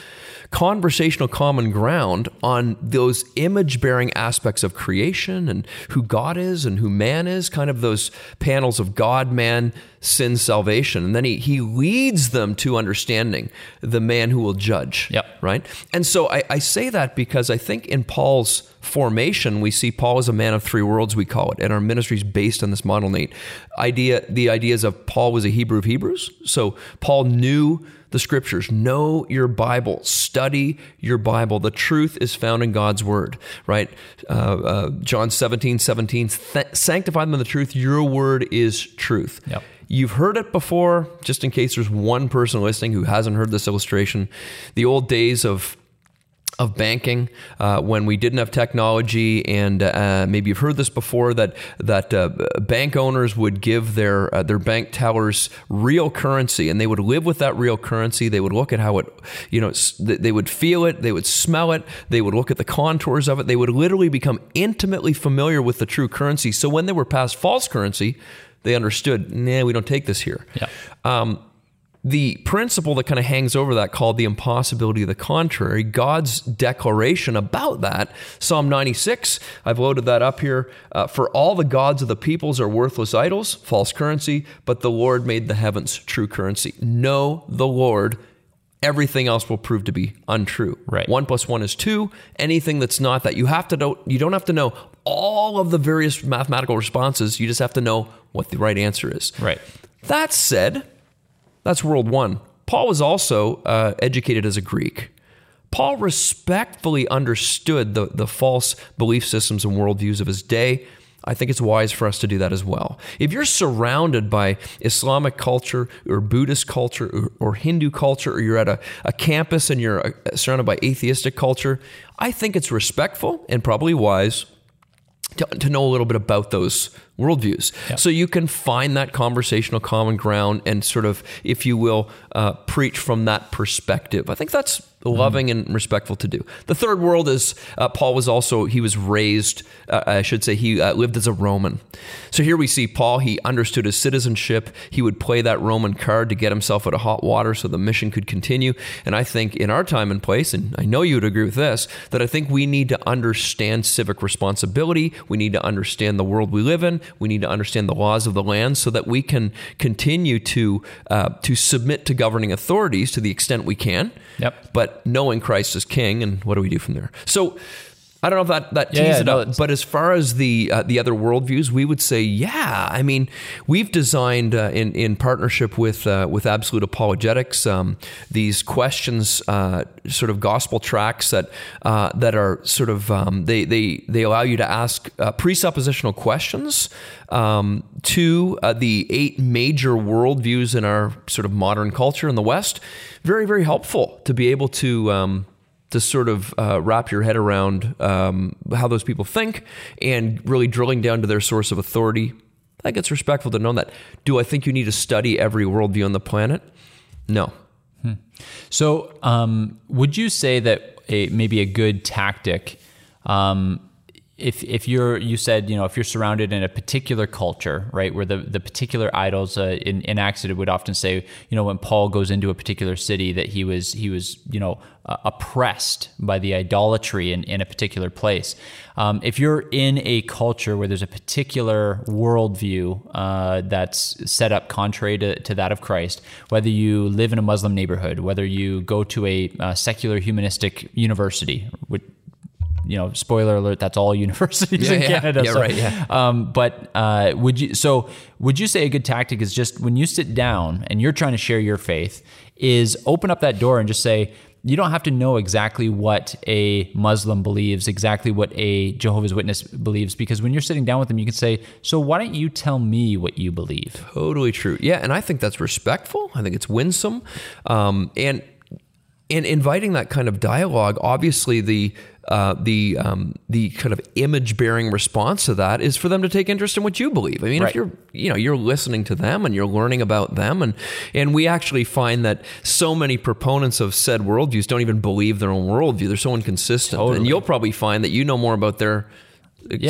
conversational common ground on those image-bearing aspects of creation and who God is and who man is, kind of those panels of God, man, sin, salvation. And then he leads them to understanding the man who will judge, right? And so I say that because I think in Paul's formation, we see Paul as a man of three worlds, we call it, and our ministry is based on this model, Nate. The ideas of Paul was a Hebrew of Hebrews, so Paul knew the Scriptures. Know your Bible. Study your Bible. The truth is found in God's Word, right? John 17:17, sanctify them in the truth. Your Word is truth. Yep. You've heard it before, just in case there's one person listening who hasn't heard this illustration. The old days of banking, when we didn't have technology, and maybe you've heard this before, that bank owners would give their bank tellers real currency, and they would live with that real currency. They would look at how it, they would feel it, they would smell it, they would look at the contours of it. They would literally become intimately familiar with the true currency. So when they were passed false currency, they understood. Nah, we don't take this here. Yeah. the principle that kind of hangs over that called the impossibility of the contrary, God's declaration about that, Psalm 96, I've loaded that up here, for all the gods of the peoples are worthless idols, false currency, but the Lord made the heavens true currency. Know the Lord, everything else will prove to be untrue. Right. 1 + 1 is 2, anything that's not that. You don't have to know all of the various mathematical responses, you just have to know what the right answer is. Right. That said, that's world one. Paul was also educated as a Greek. Paul respectfully understood the false belief systems and worldviews of his day. I think it's wise for us to do that as well. If you're surrounded by Islamic culture or Buddhist culture or Hindu culture, or you're at a campus and you're surrounded by atheistic culture, I think it's respectful and probably wise to know a little bit about those worldviews. Yeah. So you can find that conversational common ground and sort of, if you will, preach from that perspective. I think that's loving and respectful to do. The third world is, Paul was also, he was raised, he lived as a Roman. So here we see Paul, he understood his citizenship. He would play that Roman card to get himself out of hot water so the mission could continue. And I think in our time and place, and I know you would agree with this, that I think we need to understand civic responsibility. We need to understand the world we live in. We need to understand the laws of the land so that we can continue to submit to governing authorities to the extent we can. Yep. But knowing Christ is King, and what do we do from there? So I don't know if that teases it up, but as far as the other worldviews, we would say, yeah. I mean, we've designed in partnership with Absolute Apologetics these questions, sort of gospel tracts that are sort of they allow you to ask presuppositional questions to the 8 major worldviews in our sort of modern culture in the West. Very, very helpful to be able to sort of wrap your head around how those people think and really drilling down to their source of authority. I think it's respectful to know that. Do I think you need to study every worldview on the planet? No. So would you say that maybe a good tactic, if you're surrounded in a particular culture, right, where the particular idols in Acts, it would often say, you know, when Paul goes into a particular city that he was you know, oppressed by the idolatry in a particular place. If you're in a culture where there's a particular worldview that's set up contrary to that of Christ, whether you live in a Muslim neighborhood, whether you go to a secular humanistic university, which, you know, spoiler alert, that's all universities in Canada. Yeah, so, right. Yeah. Would you say a good tactic is just when you sit down and you're trying to share your faith is open up that door and just say, you don't have to know exactly what a Muslim believes, exactly what a Jehovah's Witness believes, because when you're sitting down with them, you can say, so why don't you tell me what you believe? Totally true. Yeah. And I think that's respectful. I think it's winsome. And inviting that kind of dialogue, obviously the kind of image-bearing response to that is for them to take interest in what you believe. I mean, right. If you're listening to them and you're learning about them, and we actually find that so many proponents of said worldviews don't even believe their own worldview. They're so inconsistent. Totally. And you'll probably find that you know more about their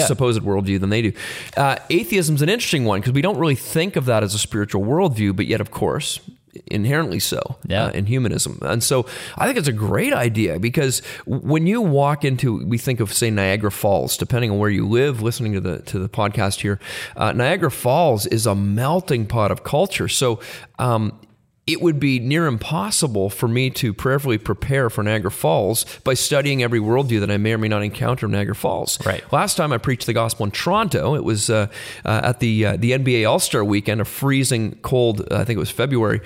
supposed worldview than they do. Atheism's an interesting one because we don't really think of that as a spiritual worldview, but yet, of course, inherently so in humanism. And so I think it's a great idea because when you walk into, we think of, say, Niagara Falls, depending on where you live, listening to the podcast here, Niagara Falls is a melting pot of culture. So it would be near impossible for me to prayerfully prepare for Niagara Falls by studying every worldview that I may or may not encounter in Niagara Falls. Right. Last time I preached the gospel in Toronto, it was at the NBA All-Star weekend, a freezing cold, I think it was February.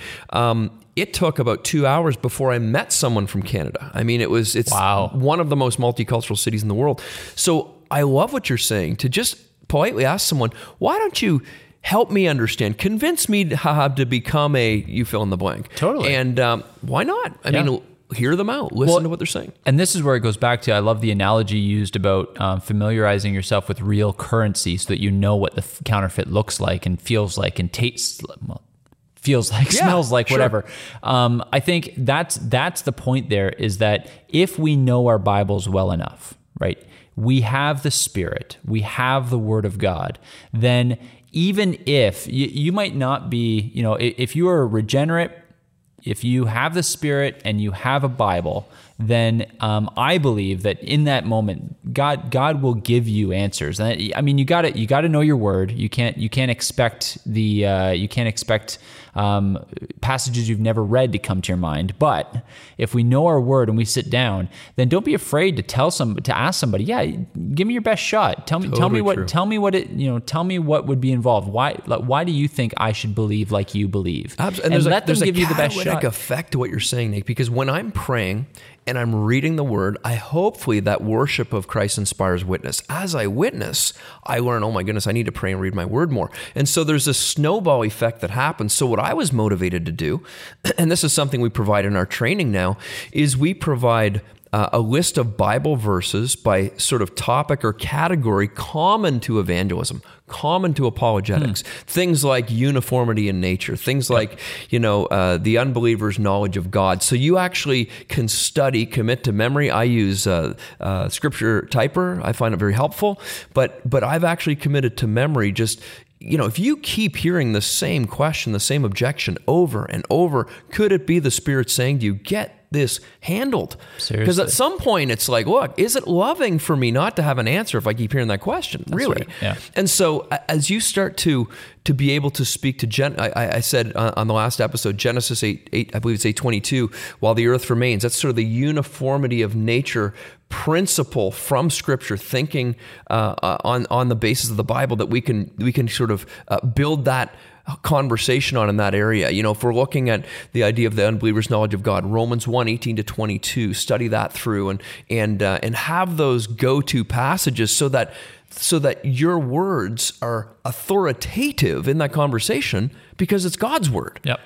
It took about 2 hours before I met someone from Canada. I mean, it's wow. One of the most multicultural cities in the world. So I love what you're saying, to just politely ask someone, why don't you help me understand, convince me to become a, you fill in the blank. Totally. And why not? I mean, hear them out, listen to what they're saying. And this is where it goes back to, I love the analogy you used about familiarizing yourself with real currency so that you know what the counterfeit looks like and feels like and tastes like. Well, feels like, smells like, whatever. Sure. I think that's the point there, is that if we know our Bibles well enough, right, we have the Spirit, we have the Word of God, then even if you might not be, you know, if you are regenerate, if you have the Spirit and you have a Bible, then I believe that in that moment, God will give you answers. And I mean, you got to know your Word. You can't expect passages you've never read to come to your mind. But if we know our Word and we sit down, then don't be afraid to ask somebody. Yeah, give me your best shot. Tell me what would be involved. Why do you think I should believe like you believe? Absolutely. And there's give you the best shot. Effect to what you're saying, Nick, because when I'm praying and I'm reading the Word, hopefully that worship of Christ inspires witness. As I witness, I learn, oh my goodness, I need to pray and read my Word more. And so there's this snowball effect that happens. So what I was motivated to do, and this is something we provide in our training now, is we provide a list of Bible verses by sort of topic or category common to evangelism, common to apologetics, things like uniformity in nature, things like, the unbeliever's knowledge of God. So you actually can study, commit to memory. I use Scripture Typer. I find it very helpful, but I've actually committed to memory just, if you keep hearing the same question, the same objection over and over, could it be the Spirit saying to you, get this handled? Because at some point it's like, look, is it loving for me not to have an answer if I keep hearing that question? That's really right. Yeah. And so as you start to be able to speak to I said on the last episode, Genesis 8, I believe it's 8:22, while the earth remains, that's sort of the uniformity of nature principle from Scripture, thinking on the basis of the Bible that we can sort of build that conversation on in that area. If we're looking at the idea of the unbeliever's knowledge of God, Romans 1, 18-22, study that through and have those go-to passages so that your words are authoritative in that conversation because it's God's Word. Yep.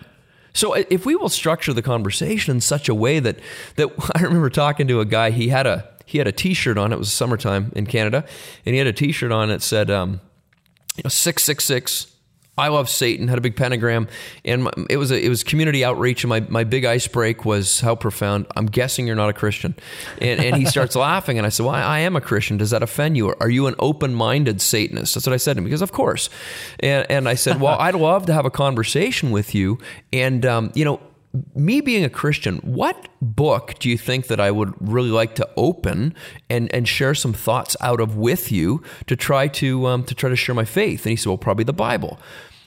So if we will structure the conversation in such a way that I remember talking to a guy, he had a t-shirt on, it was summertime in Canada, and he had a t-shirt on that said 666, I love Satan, had a big pentagram, and it was community outreach, and my big ice break was, how profound, I'm guessing you're not a Christian. And he starts laughing, and I said, well, I am a Christian. Does that offend you? Are you an open-minded Satanist? That's what I said to him, because of course. And I said, well, I'd love to have a conversation with you, and me being a Christian, what book do you think that I would really like to open and share some thoughts out of with you to try to share my faith? And he said, well, probably the Bible.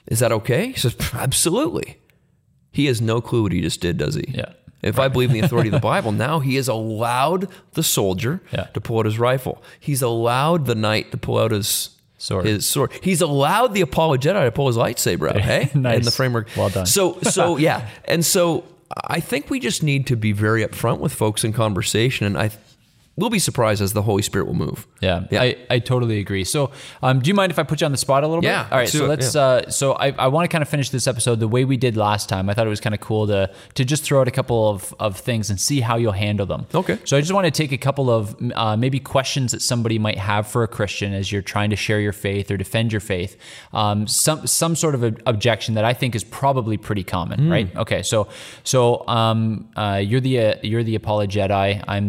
Is that okay? He says, absolutely. He has no clue what he just did, does he? Yeah. If I believe in the authority of the Bible, now he has allowed the soldier to pull out his rifle. He's allowed the knight to pull out his sword. He's allowed the Apollo Jedi to pull his lightsaber out, hey? Nice. In the framework. Well done. So yeah. And so I think we just need to be very upfront with folks in conversation, and we'll be surprised as the Holy Spirit will move. Yeah. I totally agree. So do you mind if I put you on the spot a little bit? All right. So let's. Yeah. So I want to kind of finish this episode the way we did last time. I thought it was kind of cool to just throw out a couple of things and see how you'll handle them. Okay. So I just want to take a couple of maybe questions that somebody might have for a Christian as you're trying to share your faith or defend your faith. Some sort of objection that I think is probably pretty common, right? Okay. So you're the Apollo Jedi. I'm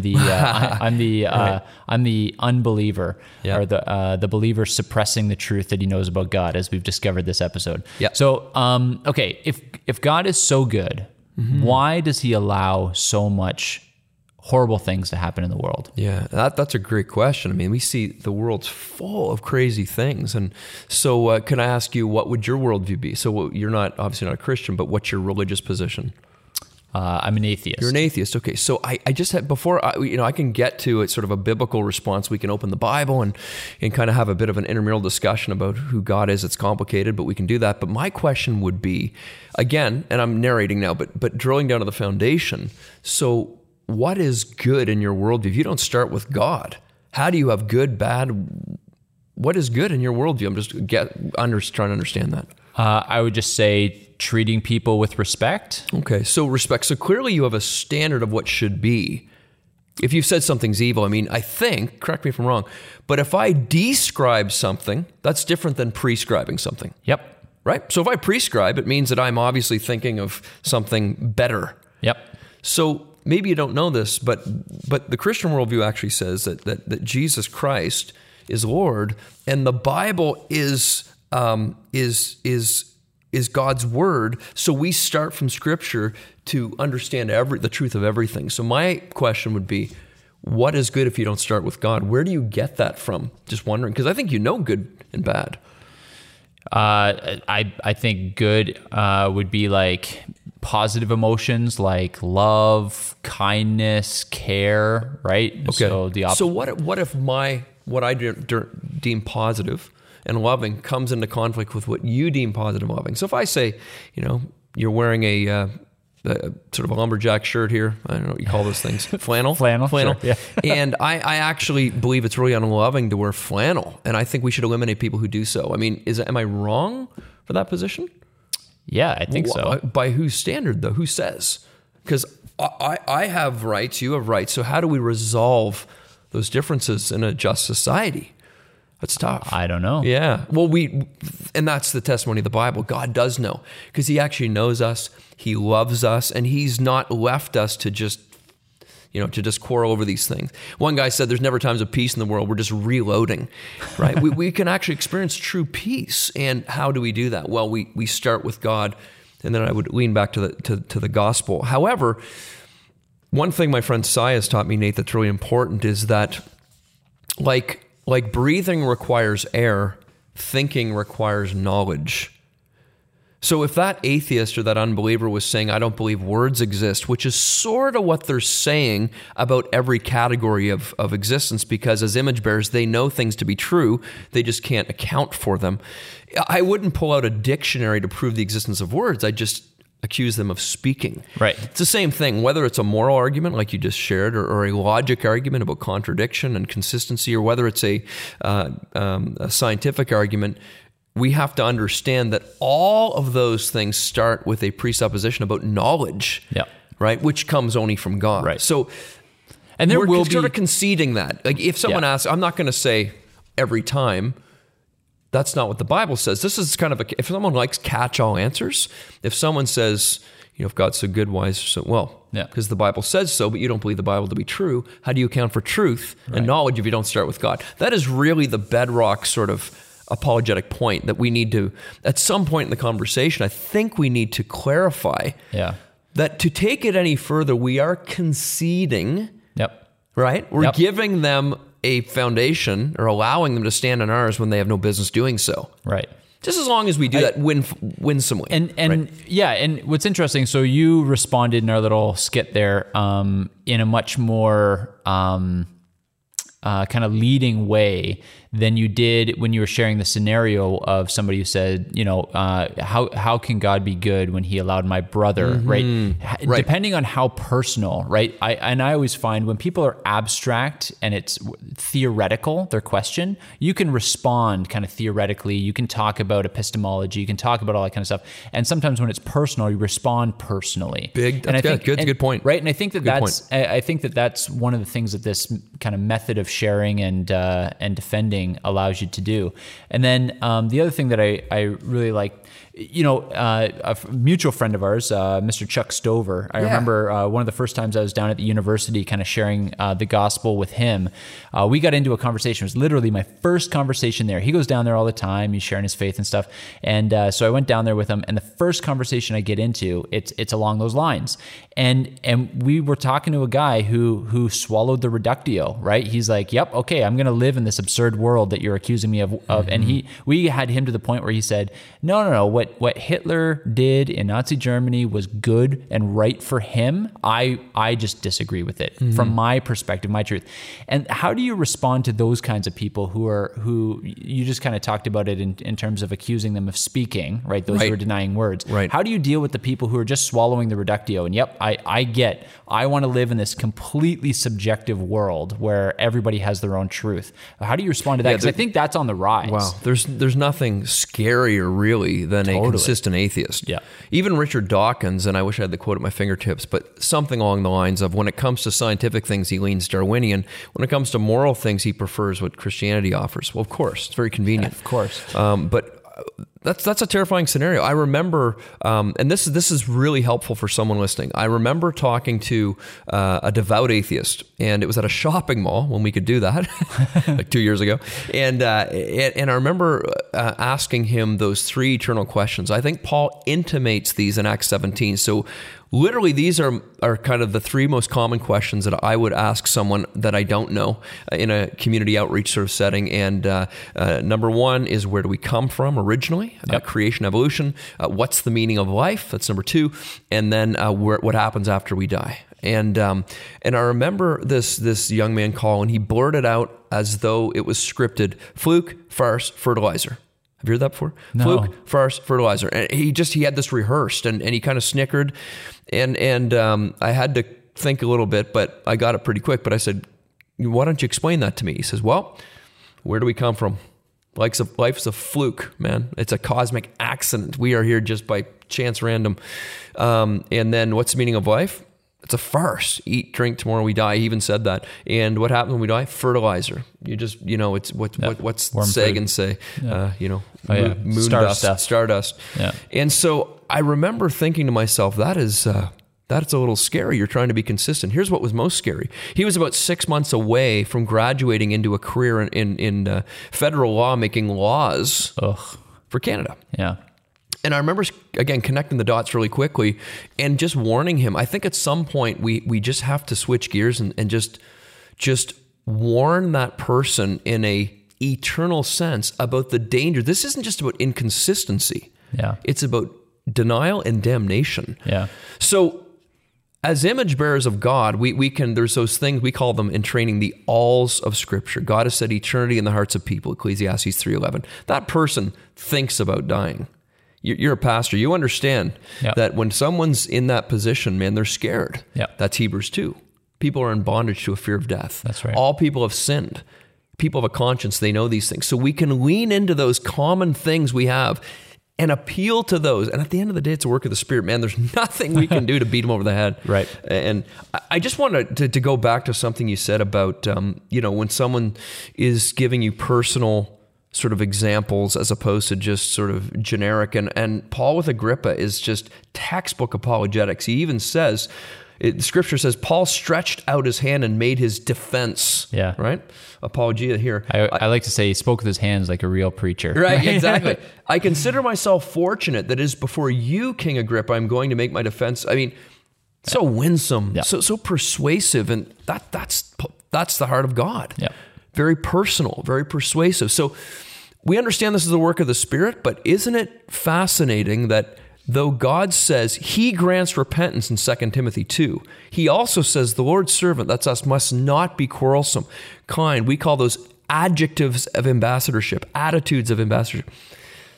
the unbeliever, or the believer suppressing the truth that he knows about God, as we've discovered this episode. Yep. So, okay, if God is so good, why does he allow so much horrible things to happen in the world? Yeah, that's a great question. I mean, we see the world's full of crazy things. And so can I ask you, what would your worldview be? So you're obviously not a Christian, but what's your religious position? I'm an atheist. You're an atheist. Okay. So I just had I can get to it, sort of a biblical response. We can open the Bible and kind of have a bit of an intramural discussion about who God is. It's complicated, but we can do that. But my question would be, again, and I'm narrating now, but drilling down to the foundation. So what is good in your worldview? If you don't start with God, how do you have good, bad? What is good in your worldview? I'm just trying to understand that. I would just say treating people with respect. Okay, so respect. So clearly you have a standard of what should be. If you've said something's evil, I mean, I think, correct me if I'm wrong, but if I describe something, that's different than prescribing something. Yep. Right? So if I prescribe, it means that I'm obviously thinking of something better. Yep. So maybe you don't know this, but the Christian worldview actually says that Jesus Christ is Lord, and the Bible is is God's word. So we start from scripture to understand the truth of everything. So my question would be, what is good if you don't start with God? Where do you get that from? Just wondering, because I think you know good and bad. I think good would be like positive emotions like love, kindness, care, right? Okay. So what if what I deem positive and loving comes into conflict with what you deem positive and loving? So if I say, you know, you're wearing a sort of a lumberjack shirt here. I don't know what you call those things. Flannel. Sure, yeah. And I actually believe it's really unloving to wear flannel. And I think we should eliminate people who do so. I mean, am I wrong for that position? Yeah, I think so. By whose standard though? Who says? Because I have rights, you have rights. So how do we resolve those differences in a just society? That's tough. I don't know. Yeah. Well, and that's the testimony of the Bible. God does know because he actually knows us. He loves us, and he's not left us to just quarrel over these things. One guy said, there's never times of peace in the world. We're just reloading, right? we can actually experience true peace. And how do we do that? Well, we start with God, and then I would lean back to the gospel. However, one thing my friend Sai has taught me, Nate, that's really important is that like breathing requires air, thinking requires knowledge. So if that atheist or that unbeliever was saying, I don't believe words exist, which is sort of what they're saying about every category of existence, because as image bearers, they know things to be true. They just can't account for them. I wouldn't pull out a dictionary to prove the existence of words. I just accuse them of speaking. Right. It's the same thing, whether it's a moral argument like you just shared or a logic argument about contradiction and consistency, or whether it's a scientific argument. We have to understand that all of those things start with a presupposition about knowledge, yeah, right? Which comes only from God. Right. So, and there we're sort of conceding that. Like if someone asks, I'm not going to say every time, that's not what the Bible says. This is kind of if someone likes catch-all answers, if someone says, you know, if God's so good, why is so, well, because the Bible says so, but you don't believe the Bible to be true, how do you account for truth and knowledge if you don't start with God? That is really the bedrock sort of apologetic point that we need to, at some point in the conversation, I think we need to clarify that to take it any further, we are conceding, right? We're giving them a foundation or allowing them to stand on ours when they have no business doing so. Right. Just as long as we do that winsomely. And right? And what's interesting, so you responded in our little skit there in a much more kind of leading way than you did when you were sharing the scenario of somebody who said, you know, how can God be good when he allowed my brother, right? Depending on how personal, right? I always find when people are abstract and it's theoretical, their question, you can respond kind of theoretically. You can talk about epistemology. You can talk about all that kind of stuff. And sometimes when it's personal, you respond personally. Good point. Right. And I think that's one of the things that this kind of method of sharing and defending allows you to do. And then the other thing that I really like, you know, a mutual friend of ours, Mr. Chuck Stover, I remember one of the first times I was down at the university kind of sharing the gospel with him, we got into a conversation. It was literally my first conversation there. He goes down there all the time. He's sharing his faith and stuff. And so I went down there with him, and the first conversation I get into, it's along those lines. And we were talking to a guy who swallowed the reductio, right? He's like, yep, okay, I'm going to live in this absurd world that you're accusing me of. And we had him to the point where he said, no, what Hitler did in Nazi Germany was good and right for him. I just disagree with it from my perspective, my truth. And how do you respond to those kinds of people who you just kind of talked about it in terms of accusing them of speaking, right? Those who are denying words. Right. How do you deal with the people who are just swallowing the reductio? And yep, I want to live in this completely subjective world where everybody has their own truth. How do you respond to that? Because I think that's on the rise. Wow. There's nothing scarier really than a consistent atheist. Yeah. Even Richard Dawkins, and I wish I had the quote at my fingertips, but something along the lines of when it comes to scientific things, he leans Darwinian. When it comes to moral things, he prefers what Christianity offers. Well, of course, it's very convenient. Of course. But That's a terrifying scenario. I remember, and this is really helpful for someone listening. I remember talking to a devout atheist, and it was at a shopping mall when we could do that, like 2 years ago. And I remember asking him those three eternal questions. I think Paul intimates these in Acts 17. So literally, these are kind of the three most common questions that I would ask someone that I don't know in a community outreach sort of setting. And number one is, where do we come from originally? Yep. Creation, evolution. What's the meaning of life? That's number two. And then what happens after we die? And I remember this young man call, and he blurted out, as though it was scripted, fluke, farce, fertilizer. Have you heard that before? No. Fluke, farce, fertilizer. And he had this rehearsed, and he kind of snickered. And I had to think a little bit, but I got it pretty quick. But I said, why don't you explain that to me? He says, well, where do we come from? Life's a fluke, man. It's a cosmic accident. We are here just by chance, random. And then what's the meaning of life? It's a farce. Eat, drink, tomorrow we die. He even said that. And what happens when we die? Fertilizer. You just, it's what's Sagan say? Yeah. Moon stardust. Yeah. And so I remember thinking to myself, that's a little scary. You're trying to be consistent. Here's what was most scary. He was about 6 months away from graduating into a career in federal law, making laws for Canada. Yeah. And I remember, again, connecting the dots really quickly and just warning him. I think at some point we just have to switch gears and just warn that person in a eternal sense about the danger. This isn't just about inconsistency. Yeah. It's about denial and damnation. Yeah. So as image bearers of God, we can, there's those things, we call them in training the alls of Scripture. God has set eternity in the hearts of people, Ecclesiastes 3:11. That person thinks about dying. You're a pastor. You understand that when someone's in that position, man, they're scared. Yep. That's Hebrews 2. People are in bondage to a fear of death. That's right. All people have sinned. People have a conscience. They know these things. So we can lean into those common things we have and appeal to those. And at the end of the day, it's a work of the Spirit. Man, there's nothing we can do to beat them over the head. Right. And I just wanted to go back to something you said about, when someone is giving you personal sort of examples as opposed to just sort of generic. And Paul with Agrippa is just textbook apologetics. He even says, Scripture says, Paul stretched out his hand and made his defense. Yeah. Right? Apologia here. I like to say he spoke with his hands like a real preacher. Right, exactly. I consider myself fortunate that it is before you, King Agrippa, I'm going to make my defense. I mean, so winsome, so persuasive, and that's the heart of God. Yeah. Very personal, very persuasive. So we understand this is the work of the Spirit, but isn't it fascinating that though God says he grants repentance in 2 Timothy 2, he also says the Lord's servant, that's us, must not be quarrelsome, kind. We call those adjectives of ambassadorship, attitudes of ambassadorship.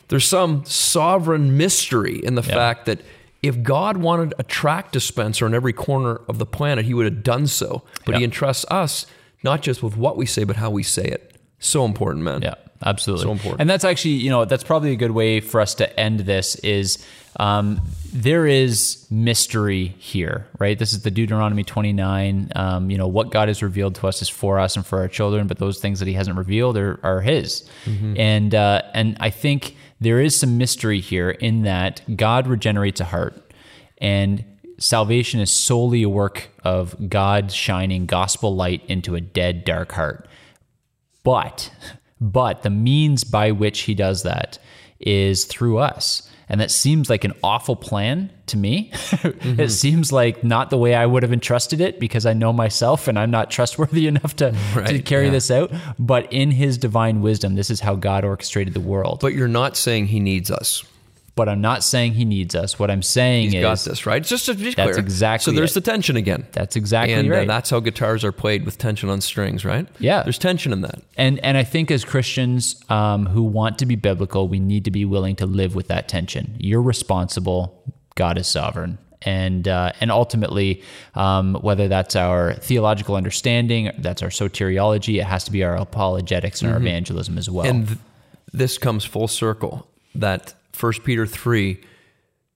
There's some sovereign mystery in the fact that if God wanted a tract dispenser in every corner of the planet, he would have done so. But he entrusts us not just with what we say, but how we say it. So important, man. Yeah, absolutely. So important. And that's actually, that's probably a good way for us to end this is there is mystery here, right? This is the Deuteronomy 29. What God has revealed to us is for us and for our children, but those things that he hasn't revealed are his. Mm-hmm. And I think there is some mystery here in that God regenerates a heart, and salvation is solely a work of God shining gospel light into a dead, dark heart. But the means by which he does that is through us. And that seems like an awful plan to me. Mm-hmm. It seems like not the way I would have entrusted it, because I know myself and I'm not trustworthy enough to carry this out. But in his divine wisdom, this is how God orchestrated the world. But you're not saying he needs us. But I'm not saying he needs us. What I'm saying is... he's got this, right? Just to be clear. That's exactly So there's the tension again. That's exactly right. And that's how guitars are played, with tension on strings, right? Yeah. There's tension in that. And I think as Christians who want to be biblical, we need to be willing to live with that tension. You're responsible. God is sovereign. And ultimately, whether that's our theological understanding, that's our soteriology, it has to be our apologetics and our evangelism as well. And this comes full circle, that... 1 Peter 3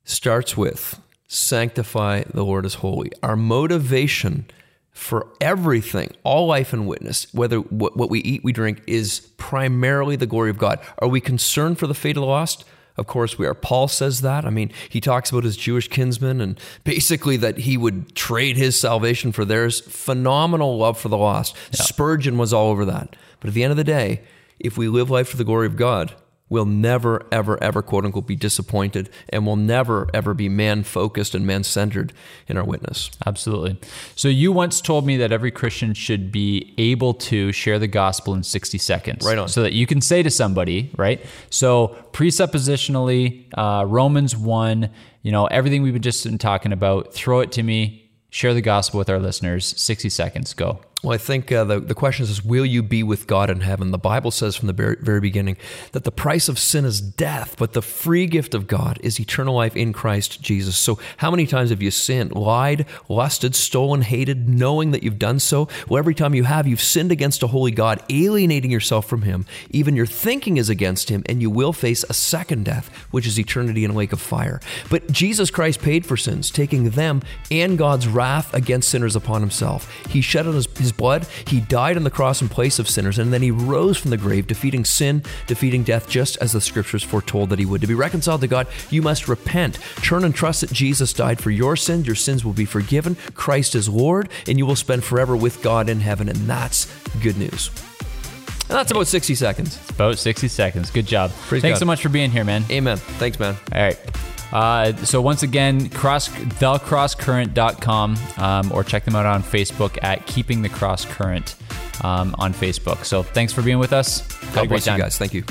starts with, sanctify the Lord as holy. Our motivation for everything, all life and witness, whether what we eat, we drink, is primarily the glory of God. Are we concerned for the fate of the lost? Of course we are. Paul says that. I mean, he talks about his Jewish kinsmen and basically that he would trade his salvation for theirs. Phenomenal love for the lost. Yeah. Spurgeon was all over that. But at the end of the day, if we live life for the glory of God, we'll never, ever, ever, quote unquote, be disappointed, and we'll never, ever be man-focused and man-centered in our witness. Absolutely. So you once told me that every Christian should be able to share the gospel in 60 seconds. Right on. So that you can say to somebody, right? So presuppositionally, Romans 1, you know, everything we've just been talking about, throw it to me, share the gospel with our listeners, 60 seconds, go. Well, I think the question is, will you be with God in heaven? The Bible says from the very beginning that the price of sin is death, but the free gift of God is eternal life in Christ Jesus. So how many times have you sinned, lied, lusted, stolen, hated, knowing that you've done so? Well, every time you have, you've sinned against a holy God, alienating yourself from him. Even your thinking is against him, and you will face a second death, which is eternity in a lake of fire. But Jesus Christ paid for sins, taking them and God's wrath against sinners upon himself. He shed on his blood, he died on the cross in place of sinners, and then he rose from the grave, defeating sin, defeating death, just as the scriptures foretold that he would. To be reconciled to God, you must repent, turn and trust that Jesus died for your sins will be forgiven, Christ is Lord, and you will spend forever with God in heaven, and that's good news. And that's about 60 seconds. It's about 60 seconds. Good job. Praise Thanks God. So much for being here, man. Amen. Thanks, man. All right. So once again, thecrosscurrent.com, or check them out on Facebook at Keeping the Cross Current on Facebook. So thanks for being with us. Have a great time, guys. Thank you.